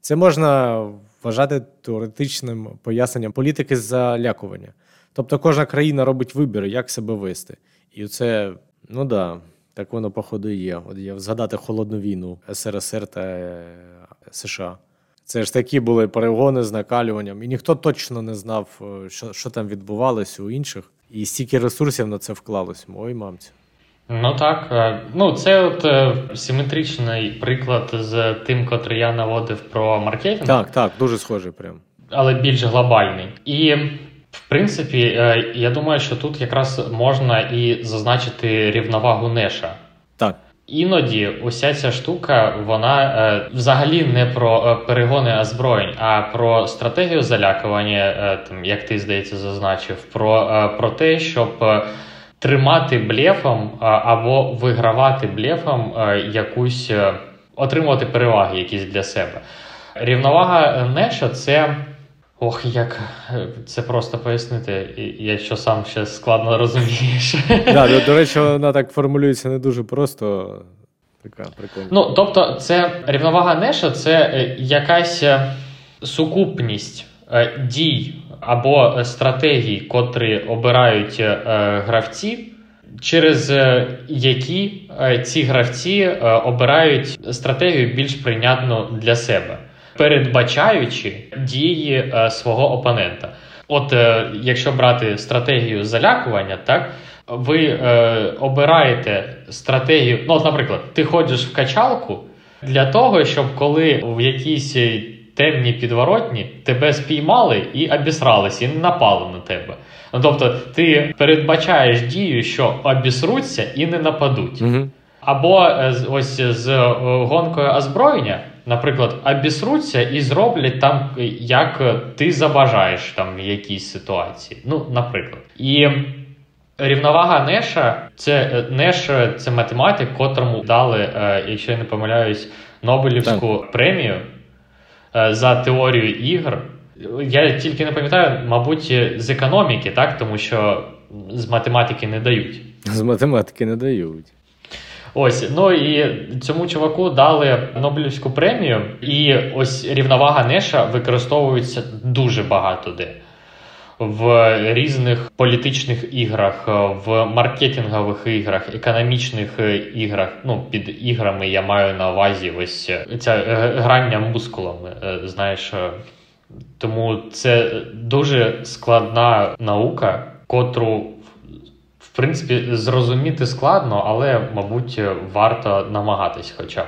Це можна вважати теоретичним поясненням політики залякування. Тобто кожна країна робить вибір, як себе вести. І це, ну да, так воно походу і є. От я згадати холодну війну СРСР та США. Це ж такі були перегони з накалюванням. І ніхто точно не знав, що там відбувалося у інших. І стільки ресурсів на це вклалось. Ой, мамці. Ну так, ну це от симетричний приклад з тим, котрий я наводив про маркетинг. Так, так, дуже схожий прям. Але більш глобальний. І... В принципі, я думаю, що тут якраз можна і зазначити рівновагу Неша. Так. Іноді уся ця штука, вона взагалі не про перегони озброєнь, а про стратегію залякування, там, як ти, здається, зазначив, про те, щоб тримати блефом або вигравати блефом якусь, отримувати переваги якісь для себе. Рівновага Неша – це... Ох, як це просто пояснити, якщо сам ще складно розумієш. Так, до речі, вона так формулюється не дуже просто. Така прикольна. Ну, тобто, це рівновага Неша, це якась сукупність дій або стратегій, котрі обирають гравці, через які ці гравці обирають стратегію більш прийнятну для себе, передбачаючи дії свого опонента. От якщо брати стратегію залякування, так, ви обираєте стратегію, ну, от, наприклад, ти ходиш в качалку для того, щоб коли в якійсь темні підворотні тебе спіймали і обісрались, і напали на тебе. Ну, тобто ти передбачаєш дію, що обісруться і не нападуть. Або ось з гонкою озброєння, наприклад, обісруться і зроблять там, як ти забажаєш там в якійсь ситуації. Ну, наприклад. І рівновага Неша – це Неш, це математик, котрому дали, якщо я не помиляюсь, Нобелівську премію за теорію ігор. Я тільки не пам'ятаю, мабуть, з економіки, так? Тому що з математики не дають. З математики не дають. Ось, ну і цьому чуваку дали Нобелівську премію, і ось рівновага Неша використовується дуже багато де. В різних політичних іграх, в маркетингових іграх, економічних іграх. Ну, під іграми я маю на увазі ось ця грання мускулами, знаєш. Тому це дуже складна наука, котру... В принципі, зрозуміти складно, але, мабуть, варто намагатись хоча б.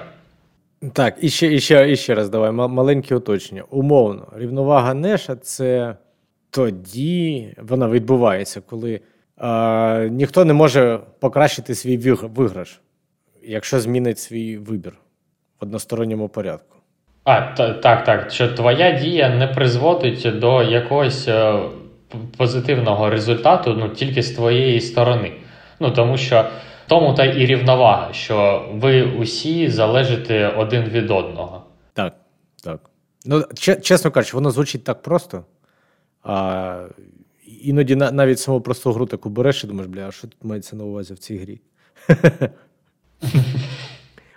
Так, і ще раз давай, маленьке уточнення. Умовно, рівновага Неша – це тоді вона відбувається, коли ніхто не може покращити свій виграш, якщо змінить свій вибір в односторонньому порядку. Так. Що твоя дія не призводить до якогось позитивного результату, ну, тільки з твоєї сторони. Ну, тому що тому та і рівновага, що ви усі залежите один від одного. Так. Ну, чесно кажучи, воно звучить так просто. А іноді навіть саму просту гру таку береш і думаєш, а що тут мається на увазі в цій грі?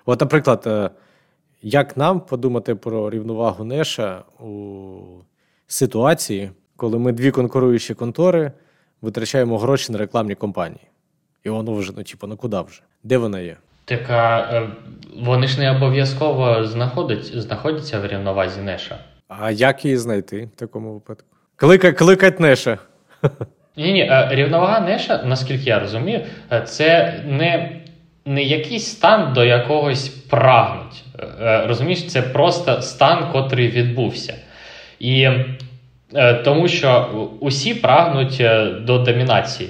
От, наприклад, як нам подумати про рівновагу Неша у ситуації, коли ми дві конкуруючі контори витрачаємо гроші на рекламні кампанії? І воно вже, куди вже? Де вона є? Так, вони ж не обов'язково знаходяться в рівновазі Неша. А як її знайти в такому випадку? Кликать Неша. Ні, рівновага Неша, наскільки я розумію, це не якийсь стан, до якогось прагнуть. Розумієш, це просто стан, котрий відбувся. І тому що усі прагнуть до домінації.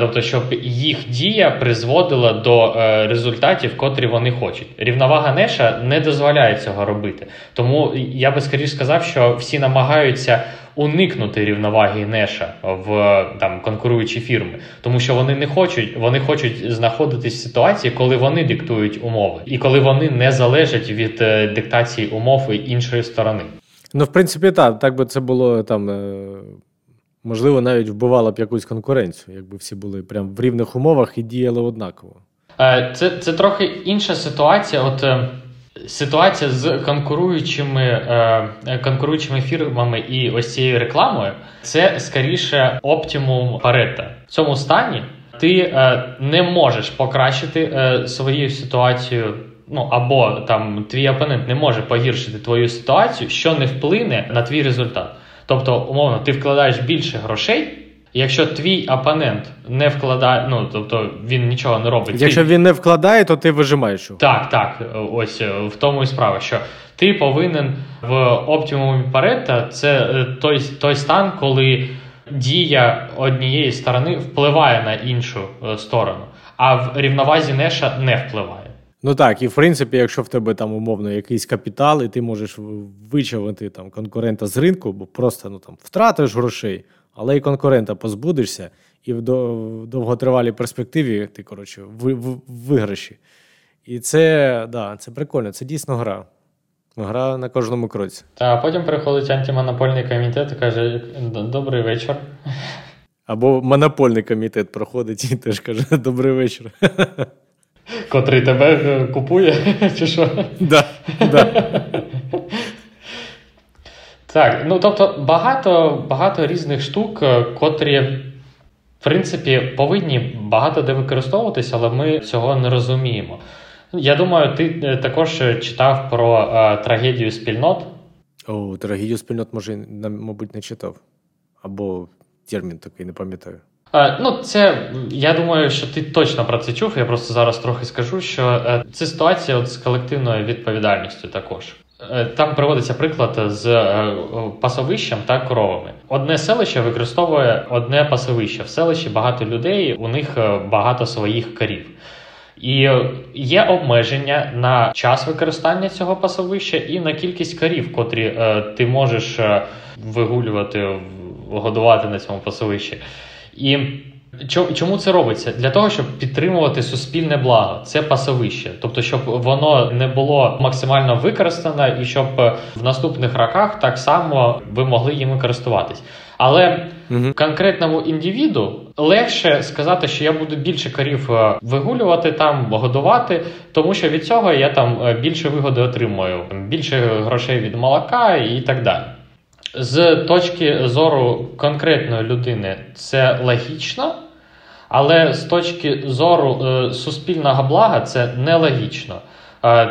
Тобто, щоб їх дія призводила до результатів, котрі вони хочуть. Рівновага Неша не дозволяє цього робити. Тому я би скоріше сказав, що всі намагаються уникнути рівноваги Неша в конкуруючі фірми. Тому що вони не хочуть, вони хочуть знаходитись в ситуації, коли вони диктують умови. І коли вони не залежать від диктації умов іншої сторони. Ну, в принципі, так би це було можливо, навіть вбивала б якусь конкуренцію, якби всі були прям в рівних умовах і діяли однаково. Це трохи інша ситуація. От ситуація з конкуруючими фірмами і ось цією рекламою, це скоріше оптимум Парето. В цьому стані ти не можеш покращити свою ситуацію, або твій опонент не може погіршити твою ситуацію, що не вплине на твій результат. Тобто, умовно, ти вкладаєш більше грошей, якщо твій опонент не вкладає, він нічого не робить. Якщо він не вкладає, то ти вижимаєш його. Так, ось в тому і справа, що ти повинен в оптимумі Парето, це той стан, коли дія однієї сторони впливає на іншу сторону, а в рівновазі Неша не впливає. Ну так, і в принципі, якщо в тебе умовно якийсь капітал, і ти можеш вичавити конкурента з ринку, бо просто втратиш грошей, але і конкурента позбудешся, і в довготривалій перспективі ти, в виграші. І це, це прикольно, це дійсно гра. Гра на кожному кроці. А потім приходить антимонопольний комітет і каже: добрий вечір. Або монопольний комітет проходить і теж каже: добрий вечір. Котрий тебе купує, чи що? Да. Так, тобто багато різних штук, котрі, в принципі, повинні багато де використовуватися, але ми цього не розуміємо. Я думаю, ти також читав про трагедію спільнот. О, трагедію спільнот, мабуть, не читав. Або термін такий, не пам'ятаю. Я думаю, що ти точно про це чув, я просто зараз трохи скажу, що це ситуація з колективною відповідальністю також. Там приводиться приклад з пасовищем та коровами. Одне селище використовує одне пасовище. В селищі багато людей, у них багато своїх корів. І є обмеження на час використання цього пасовища і на кількість корів, котрі ти можеш вигулювати, годувати на цьому пасовищі. І чому це робиться? Для того, щоб підтримувати суспільне благо. Це пасовище. Тобто, щоб воно не було максимально використане і щоб в наступних роках так само ви могли їм користуватись. Але конкретному індивіду легше сказати, що я буду більше корів вигулювати, годувати, тому що від цього я більше вигоди отримую, більше грошей від молока і так далі. З точки зору конкретної людини це логічно, але з точки зору суспільного блага це нелогічно.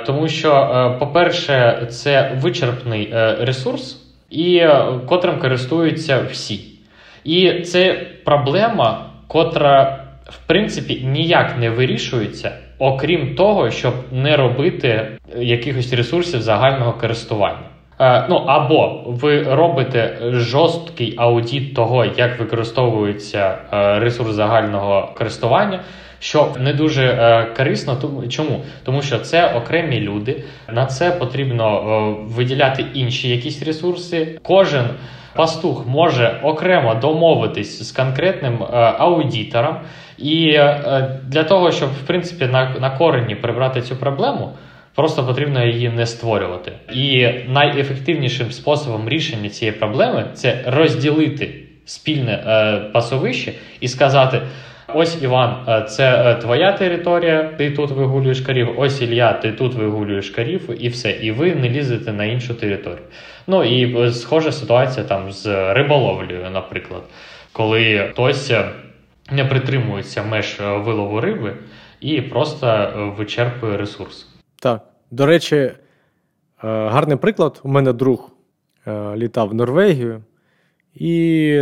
Тому що, по-перше, це вичерпний ресурс, і котрим користуються всі. І це проблема, котра, в принципі, ніяк не вирішується, окрім того, щоб не робити якихось ресурсів загального користування. Ну, або ви робите жорсткий аудіт того, як використовується ресурс загального користування, що не дуже корисно. Чому? Тому що це окремі люди, на це потрібно виділяти інші якісь ресурси. Кожен пастух може окремо домовитись з конкретним аудітором. І для того, щоб, в принципі, на корені прибрати цю проблему, просто потрібно її не створювати. І найефективнішим способом рішення цієї проблеми – це розділити спільне пасовище і сказати: ось, Іван, це твоя територія, ти тут вигулюєш корів, ось, Ілля, ти тут вигулюєш корів, і все. І ви не лізете на іншу територію. Ну, і схожа ситуація там з риболовлею, наприклад. Коли хтось не притримується меж вилову риби і просто вичерпує ресурс. Так. До речі, гарний приклад. У мене друг літав в Норвегію, і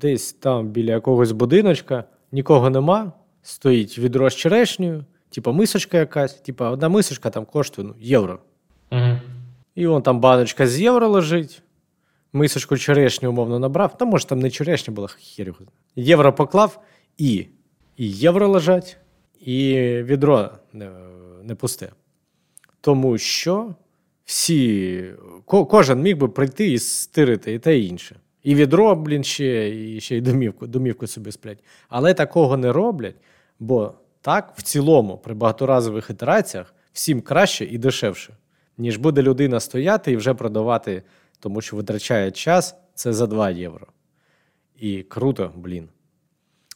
десь там біля якогось будиночка нікого нема, стоїть відро з черешнею, типу мисочка якась, типу одна мисочка там коштує євро. Угу. І вон там баночка з євро лежить, мисочку черешню умовно набрав, та може там не черешня була, хер його. Євро поклав, і євро лежать, і відро не пусте. Тому що кожен міг би прийти і стирити і те, і інше. І відро, блін, ще й домівку собі сплять. Але такого не роблять, бо так в цілому при багаторазових ітераціях всім краще і дешевше, ніж буде людина стояти і вже продавати, тому що витрачає час, це за 2 євро. І круто, блін.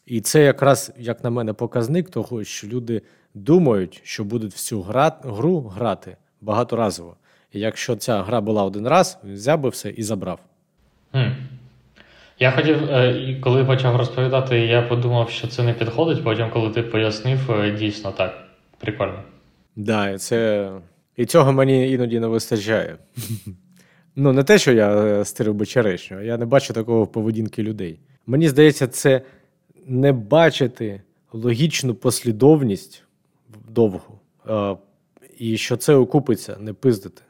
І це якраз, як на мене, показник того, що люди думають, що будуть всю гру грати багаторазово. І якщо ця гра була один раз, взяв би все і забрав. Я хотів, коли почав розповідати, я подумав, що це не підходить, потім, коли ти пояснив, дійсно так. Прикольно. Да, і цього мені іноді не вистачає. Ну, не те, що я стирив би черешню, я не бачу такого в поведінки людей. Мені здається, це не бачити логічну послідовність довгу, і що це окупиться, не пиздити.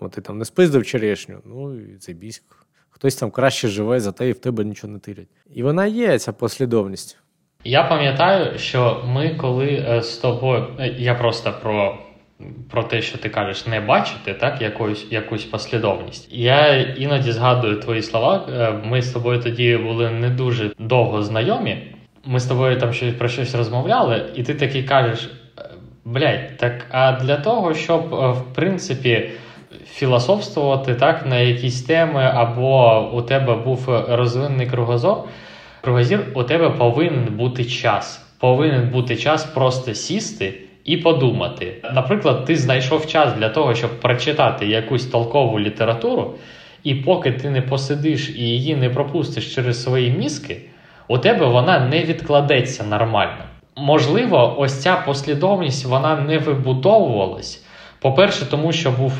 От ти там не спиздив черешню, ну, і це бісько. Хтось там краще живе, зате і в тебе нічого не тирять. І вона є, ця послідовність. Я пам'ятаю, що ми коли з тобою... Я просто про те, що ти кажеш, не бачити, так, якусь послідовність. Я іноді згадую твої слова. Ми з тобою тоді були не дуже довго знайомі. Ми з тобою там про щось розмовляли, і ти такий кажеш: блядь, так а для того, щоб, в принципі, філософствувати так на якісь теми, або у тебе був розвинений кругозір, у тебе повинен бути час. Повинен бути час просто сісти і подумати. Наприклад, ти знайшов час для того, щоб прочитати якусь толкову літературу, і поки ти не посидиш і її не пропустиш через свої мізки, у тебе вона не відкладеться нормально. Можливо, ось ця послідовність, вона не вибудовувалась. По-перше, тому що був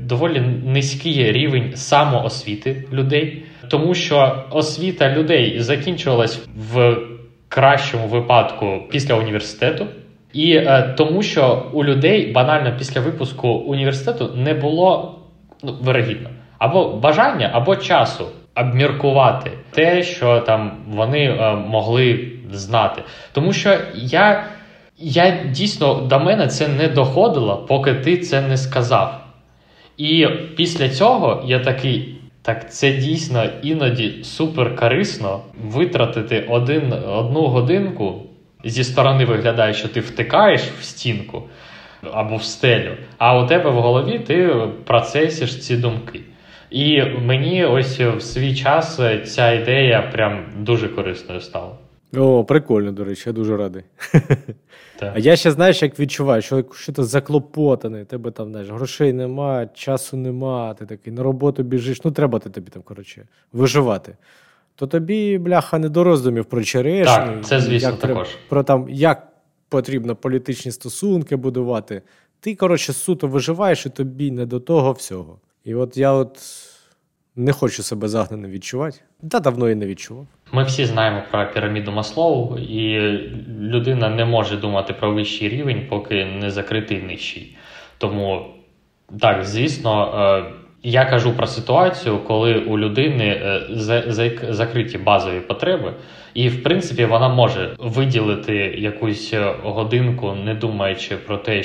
доволі низький рівень самоосвіти людей, тому що освіта людей закінчувалась в кращому випадку після університету, і тому що у людей банально після випуску університету не було, вирогідно, або бажання, або часу обміркувати те, що там вони могли знати. Тому що я дійсно, до мене це не доходило, поки ти це не сказав. І після цього я такий: так це дійсно іноді суперкорисно витратити одну годинку, зі сторони виглядає, що ти втикаєш в стінку або в стелю, а у тебе в голові ти процесиш ці думки. І мені ось в свій час ця ідея прям дуже корисною стала. О, прикольно, до речі, я дуже радий. Так. А я ще, знаєш, як відчуваю, що ти заклопотаний, тебе там, знаєш, грошей нема, часу нема, ти такий на роботу біжиш, ну треба тобі там, коротше, виживати. То тобі, бляха, не до роздумів про черешню. Так, це, звісно, також. Про там, як потрібно політичні стосунки будувати. Ти, коротше, суто виживаєш, і тобі не до того всього. І от я не хочу себе загнаним відчувати. Та давно і не відчував. Ми всі знаємо про піраміду Маслоу, і людина не може думати про вищий рівень, поки не закритий нижчий. Тому Так, звісно, я кажу про ситуацію, коли у людини закриті базові потреби, і, в принципі, вона може виділити якусь годинку, не думаючи про те,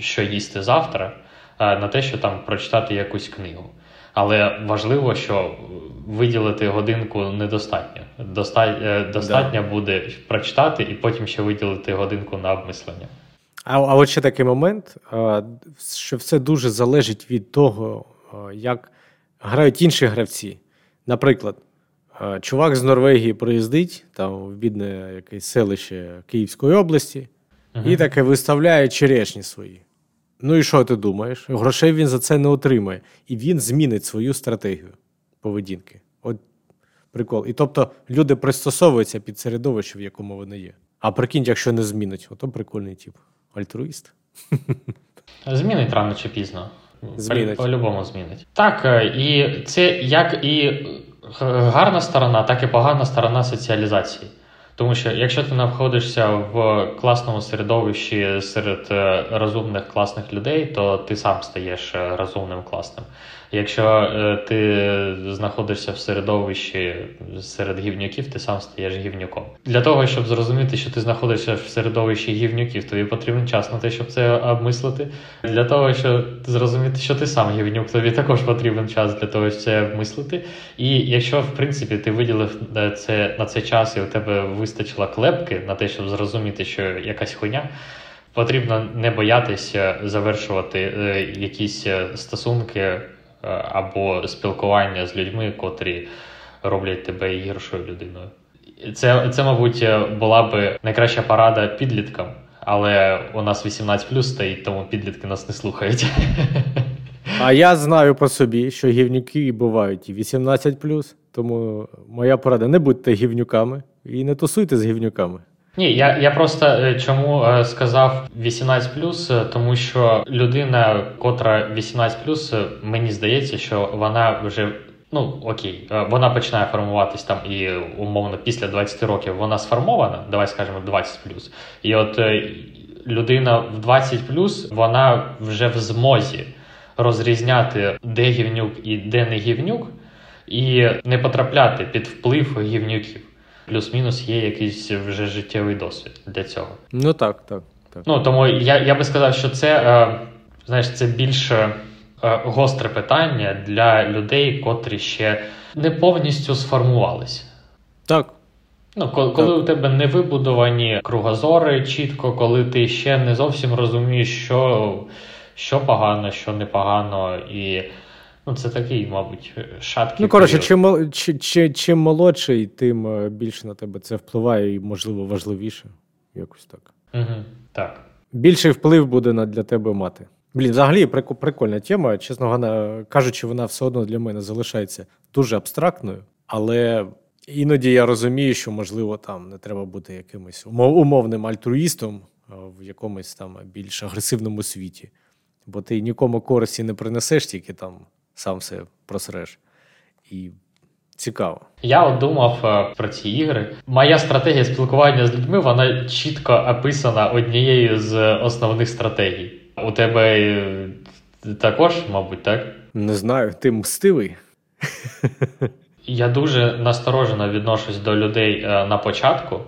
що їсти завтра, на те, що там прочитати якусь книгу. Але важливо, що виділити годинку недостатньо. Достатньо буде прочитати і потім ще виділити годинку на обмислення. А от ще такий момент, що все дуже залежить від того, як грають інші гравці. Наприклад, чувак з Норвегії приїздить там в бідне якесь селище Київської області і таке виставляє черешні свої. Ну і що ти думаєш? Грошей він за це не отримає. І він змінить свою стратегію поведінки. От прикол. І тобто люди пристосовуються під середовище, в якому вони є. А прикинь, якщо не змінить, ото прикольний тип. Альтруїст. Змінить рано чи пізно. Змінить. По-любому змінить. Так, і це як і гарна сторона, так і погана сторона соціалізації. Тому що якщо ти знаходишся в класному середовищі серед розумних, класних людей, то ти сам стаєш розумним, класним. Якщо ти знаходишся в середовищі серед гівнюків, ти сам стаєш гівнюком. Для того, щоб зрозуміти, що ти знаходишся в середовищі гівнюків, тобі потрібен час на те, щоб це обмислити. Для того, щоб зрозуміти, що ти сам гівнюк, тобі також потрібен час для того, щоб це обмислити. І якщо, в принципі, ти виділив це на цей час і у тебе вистачило клепки на те, щоб зрозуміти, що якась хуйня, потрібно не боятися завершувати якісь стосунки або спілкування з людьми, котрі роблять тебе гіршою людиною. Це, мабуть, була би найкраща порада підліткам, але у нас 18+, стоїть, тому підлітки нас не слухають. А я знаю по собі, що гівнюки бувають і 18+, тому моя порада – не будьте гівнюками і не тусуйте з гівнюками. Ні, я просто чому сказав 18+, тому що людина, котра 18+, мені здається, що вона вже, вона починає формуватись там і умовно після 20 років вона сформована, давай скажемо 20+. І от людина в 20+, вона вже в змозі розрізняти, де гівнюк і де не гівнюк, і не потрапляти під вплив гівнюків. Плюс-мінус є якийсь вже життєвий досвід для цього. Ну так. Тому я би сказав, що це більш гостре питання для людей, котрі ще не повністю сформувалися. Так. Коли у тебе не вибудовані кругозори чітко, коли ти ще не зовсім розумієш, що погано, що непогано, і... це такий, мабуть, шаткий. Чим молодший, тим більше на тебе це впливає і, можливо, важливіше. Якось так. Угу, так. Більший вплив буде для тебе мати. Взагалі, прикольна тема. Чесно кажучи, вона все одно для мене залишається дуже абстрактною, але іноді я розумію, що, можливо, там не треба бути якимось умовним альтруїстом в якомусь там більш агресивному світі. Бо ти нікому користі не принесеш, тільки там сам все просреш. І цікаво. Я от думав про ці ігри. Моя стратегія спілкування з людьми, вона чітко описана однією з основних стратегій. У тебе також, мабуть, так? Не знаю, ти мстивий. Я дуже насторожено відношусь до людей на початку.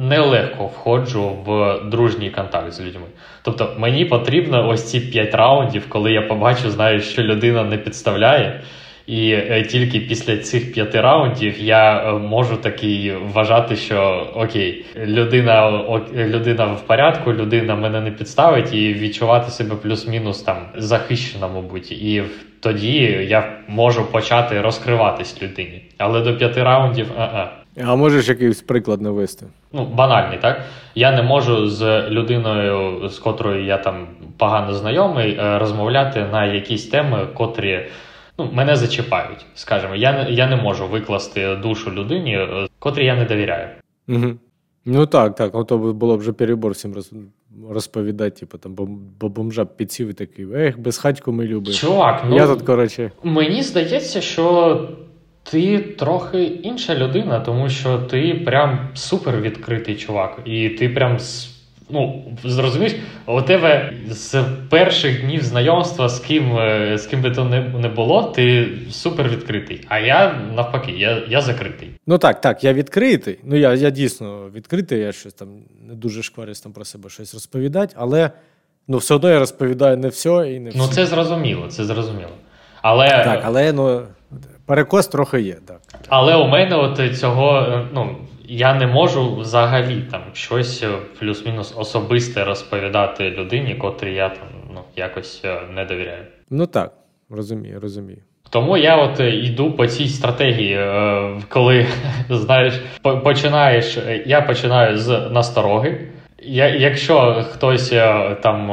Нелегко входжу в дружній контакт з людьми. Тобто мені потрібно ось ці 5 раундів, коли я побачу, знаю, що людина не підставляє, і тільки після цих 5 раундів я можу такий вважати, що окей, людина в порядку, людина мене не підставить, і відчувати себе плюс-мінус там захищено, мабуть. І тоді я можу почати розкриватись людині. Але до 5 раундів А можеш якийсь приклад навести? Банальний, так? Я не можу з людиною, з котрою я там погано знайомий, розмовляти на якісь теми, котрі мене зачіпають, скажімо. Я не можу викласти душу людині, котрій я не довіряю. Угу. Так. То було б вже перебор всім розповідати, бо бомжа підсів і такий, безхатьку ми любимо. Чувак, я тут, мені здається, що... ти трохи інша людина, тому що ти прям супер відкритий чувак. І ти прям Ну, зрозумієш, у тебе з перших днів знайомства з ким би то не було, ти супер відкритий. А я навпаки, я закритий. Ну так, я відкритий. Ну, я дійсно відкритий, я щось там не дуже шкварюсь там про себе щось розповідати, але ну, все одно я розповідаю не все і не все. Ну, це зрозуміло. Але... Так, але, ну, перекос трохи є, так. Але у мене от цього, ну, я не можу взагалі там щось плюс-мінус особисте розповідати людині, котрій я там, ну, якось не довіряю. Ну так, розумію. Тому я от йду по цій стратегії, коли, знаєш, я починаю з настороги. Якщо хтось там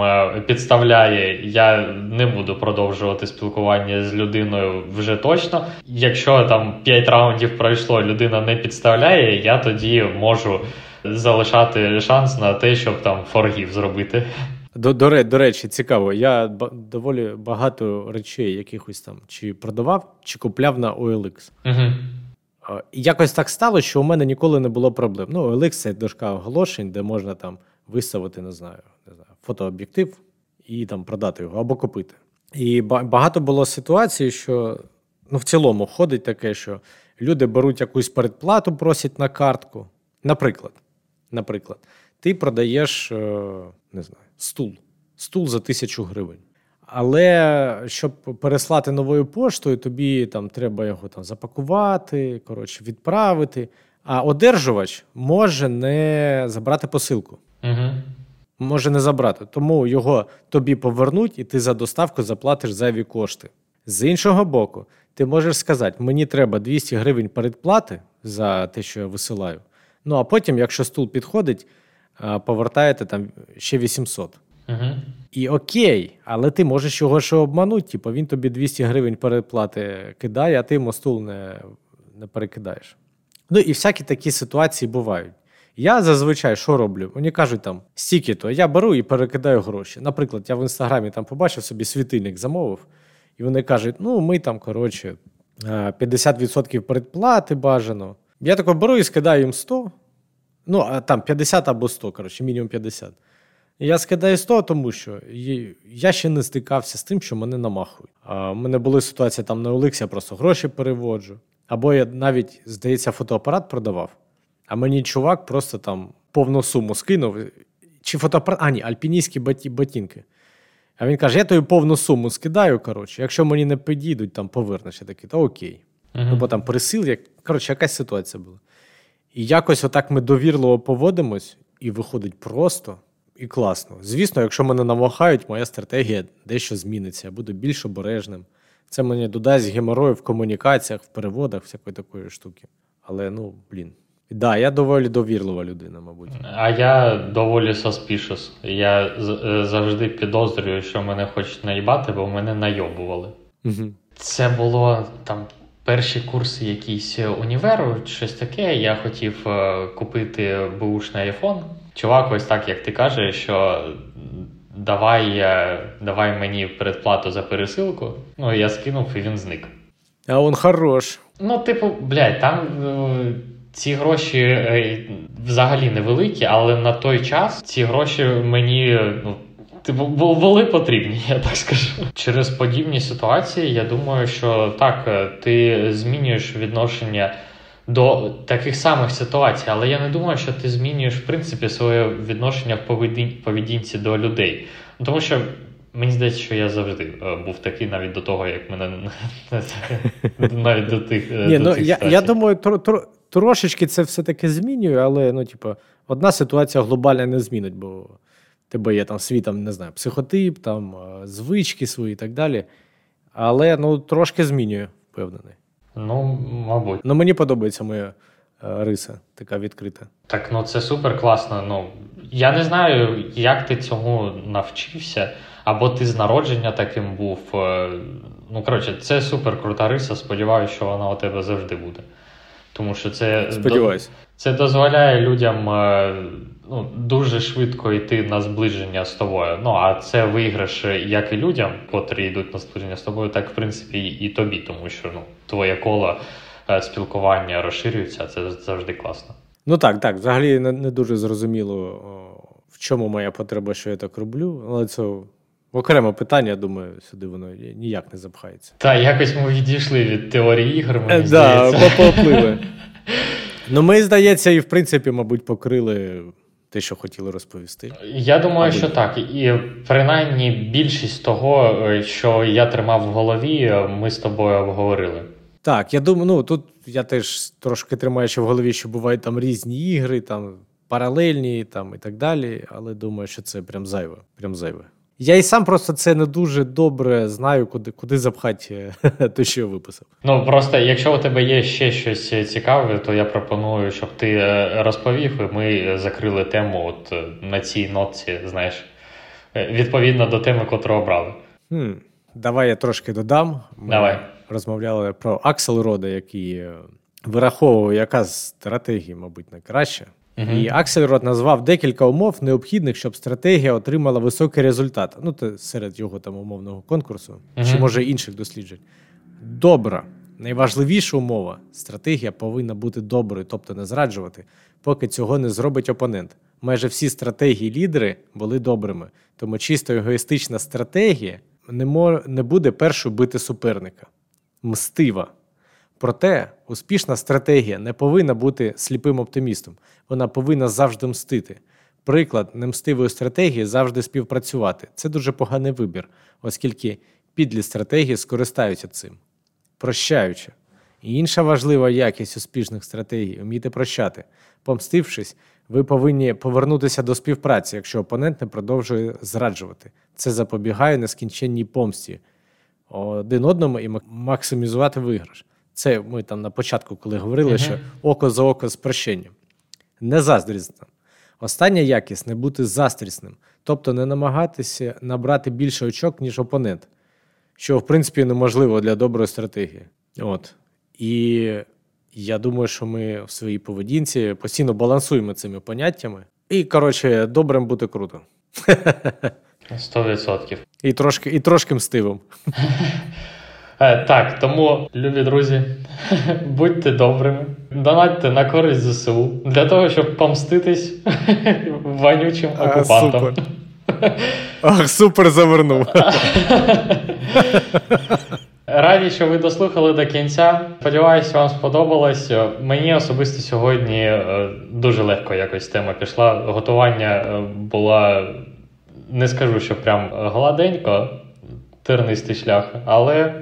підставляє, я не буду продовжувати спілкування з людиною вже точно. Якщо там 5 раундів пройшло, людина не підставляє, я тоді можу залишати шанс на те, щоб там форгів зробити. До речі, цікаво, я доволі багато речей якихось там чи продавав, чи купляв на OLX. Угу. Якось так стало, що у мене ніколи не було проблем. Ну, OLX – це дошка оголошень, де можна там виставити, не знаю, фотооб'єктив і там продати його або купити. І багато було ситуацій, що ну, в цілому ходить таке, що люди беруть якусь передплату, просять на картку. Наприклад, ти продаєш, не знаю, стул за 1000 гривень. Але щоб переслати новою поштою, тобі там треба його там запакувати, коротше, відправити. А одержувач може не забрати посилку. Угу. Може не забрати. Тому його тобі повернуть, і ти за доставку заплатиш зайві кошти. З іншого боку, ти можеш сказати, мені треба 200 гривень передплати за те, що я висилаю. Ну, а потім, якщо стул підходить, повертаєте там ще 800. Угу. І окей, але ти можеш його ще обманути, типу він тобі 200 гривень переплати кидає, а ти йому стул не перекидаєш. Ну і всякі такі ситуації бувають. Я зазвичай що роблю? Мені кажуть там, стільки-то, я беру і перекидаю гроші. Наприклад, я в Інстаграмі там побачив собі світильник, замовив, і вони кажуть, ну ми там, коротше, 50% передплати бажано. Я тако беру і скидаю їм 100, ну там 50 або 100, коротше, мінімум 50. Я скидаю 100, тому що я ще не стикався з тим, що мене намахують. У мене були ситуації, там на OLX я просто гроші переводжу. Або я навіть, здається, фотоапарат продавав, а мені чувак просто там повну суму скинув. Чи фотоапарат? А, ні, альпіністські ботинки. А він каже, я тобі повну суму скидаю, коротше. Якщо мені не підійдуть, там повернеш. Я такий, то окей. Угу. Ну, бо там присил, коротше, якась ситуація була. І якось отак ми довірливо поводимось, і виходить просто... І класно. Звісно, якщо мене намахають, моя стратегія дещо зміниться. Я буду більш обережним. Це мені додасть геморою в комунікаціях, в переводах, всякої такої штуки. Але, ну, блін. Так, да, я доволі довірлива людина, мабуть. А я доволі suspicious. Я завжди підозрюю, що мене хочуть наїбати, бо мене найобували. Угу. Це було там... Перші курси якісь універу, щось таке, я хотів купити бушний айфон. Чувак ось так, як ти кажеш, що давай мені передплату за пересилку. Ну, я скинув, і він зник. А він хорош. Ну, типу, блядь, там ці гроші взагалі невеликі, але на той час ці гроші мені... Ну, типу, були потрібні, я так скажу. Через подібні ситуації, я думаю, що так, ти змінюєш відношення до таких самих ситуацій, але я не думаю, що ти змінюєш, в принципі, своє відношення в поведінці до людей. Тому що, мені здається, що я завжди був такий, навіть до того, як мене... навіть до тих ситуацій. Я думаю, трошечки це все-таки змінює, але, ну, типу, одна ситуація глобально не змінить, бо... Тебе є там свій, там, не знаю, психотип, там, звички свої і так далі. Але, ну, трошки змінюю, впевнений. Ну, мабуть. Ну, мені подобається моя риса, така відкрита. Так, ну, це супер класно. Ну, я не знаю, як ти цьому навчився, або ти з народження таким був. Ну, коротше, це супер крута риса, сподіваюся, що вона у тебе завжди буде. Тому що це... Сподіваюся. Це дозволяє людям... Ну, дуже швидко йти на зближення з тобою. Ну, а це виграш як і людям, котрі йдуть на зближення з тобою, так, в принципі, і тобі, тому що, ну, твоє коло спілкування розширюється, це завжди класно. Ну, так, взагалі не дуже зрозуміло, в чому моя потреба, що я так роблю, але це окреме питання, я думаю, сюди воно ніяк не запхається. Та, якось ми відійшли від теорії ігор, мені здається. Так, попливли. Ну, ми, здається, і в принципі, мабуть, покрили те, що хотіли розповісти. Я думаю, що так. І принаймні більшість того, що я тримав в голові, ми з тобою обговорили. Так, я думаю, ну, тут я теж трошки тримаю ще в голові, що бувають там різні ігри, там паралельні там, і так далі, але думаю, що це прям зайве. Я і сам просто це не дуже добре знаю, куди запхати те, що я виписав. Ну, просто, якщо у тебе є ще щось цікаве, то я пропоную, щоб ти розповів, і ми закрили тему от на цій нотці, знаєш, відповідно до теми, котру обрали. Давай я трошки додам. Давай. Розмовляли про Аксельрода, який вираховував, яка стратегія, мабуть, найкраща. І Аксельрод назвав декілька умов, необхідних, щоб стратегія отримала високий результат. Ну, це серед його там умовного конкурсу, чи, може, інших досліджень. Добра. Найважливіша умова – стратегія повинна бути доброю, тобто не зраджувати, поки цього не зробить опонент. Майже всі стратегії-лідери були добрими, тому чисто егоїстична стратегія не буде першою бити суперника. Мстива. Проте успішна стратегія не повинна бути сліпим оптимістом. Вона повинна завжди мстити. Приклад немстивої стратегії – завжди співпрацювати. Це дуже поганий вибір, оскільки підлі стратегії скористаються цим. Прощаючи. І інша важлива якість успішних стратегій – вміти прощати. Помстившись, ви повинні повернутися до співпраці, якщо опонент не продовжує зраджувати. Це запобігає нескінченній помсті один одному і максимізувати виграш. Це ми там на початку, коли говорили, що око за око з прощенням. Не заздрісна. Остання якість – не бути заздрісним, тобто не намагатися набрати більше очок, ніж опонент, що, в принципі, неможливо для доброї стратегії. От. І я думаю, що ми в своїй поведінці постійно балансуємо цими поняттями. І, коротше, добрим бути круто. 100%. І трошки мстивим. Так, тому, любі друзі, будьте добрими, донатьте на користь ЗСУ для того, щоб помститись вонючим окупантам. Супер завернув. Раді, що ви дослухали до кінця. Сподіваюсь, вам сподобалось. Мені особисто сьогодні дуже легко якось тема пішла. Готування була, не скажу, що прям гладенько, тернистий шлях, але...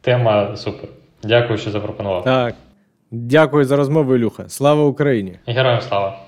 Тема супер. Дякую, що запропонував. Так. Дякую за розмову, Ілюха. Слава Україні! Героям слава!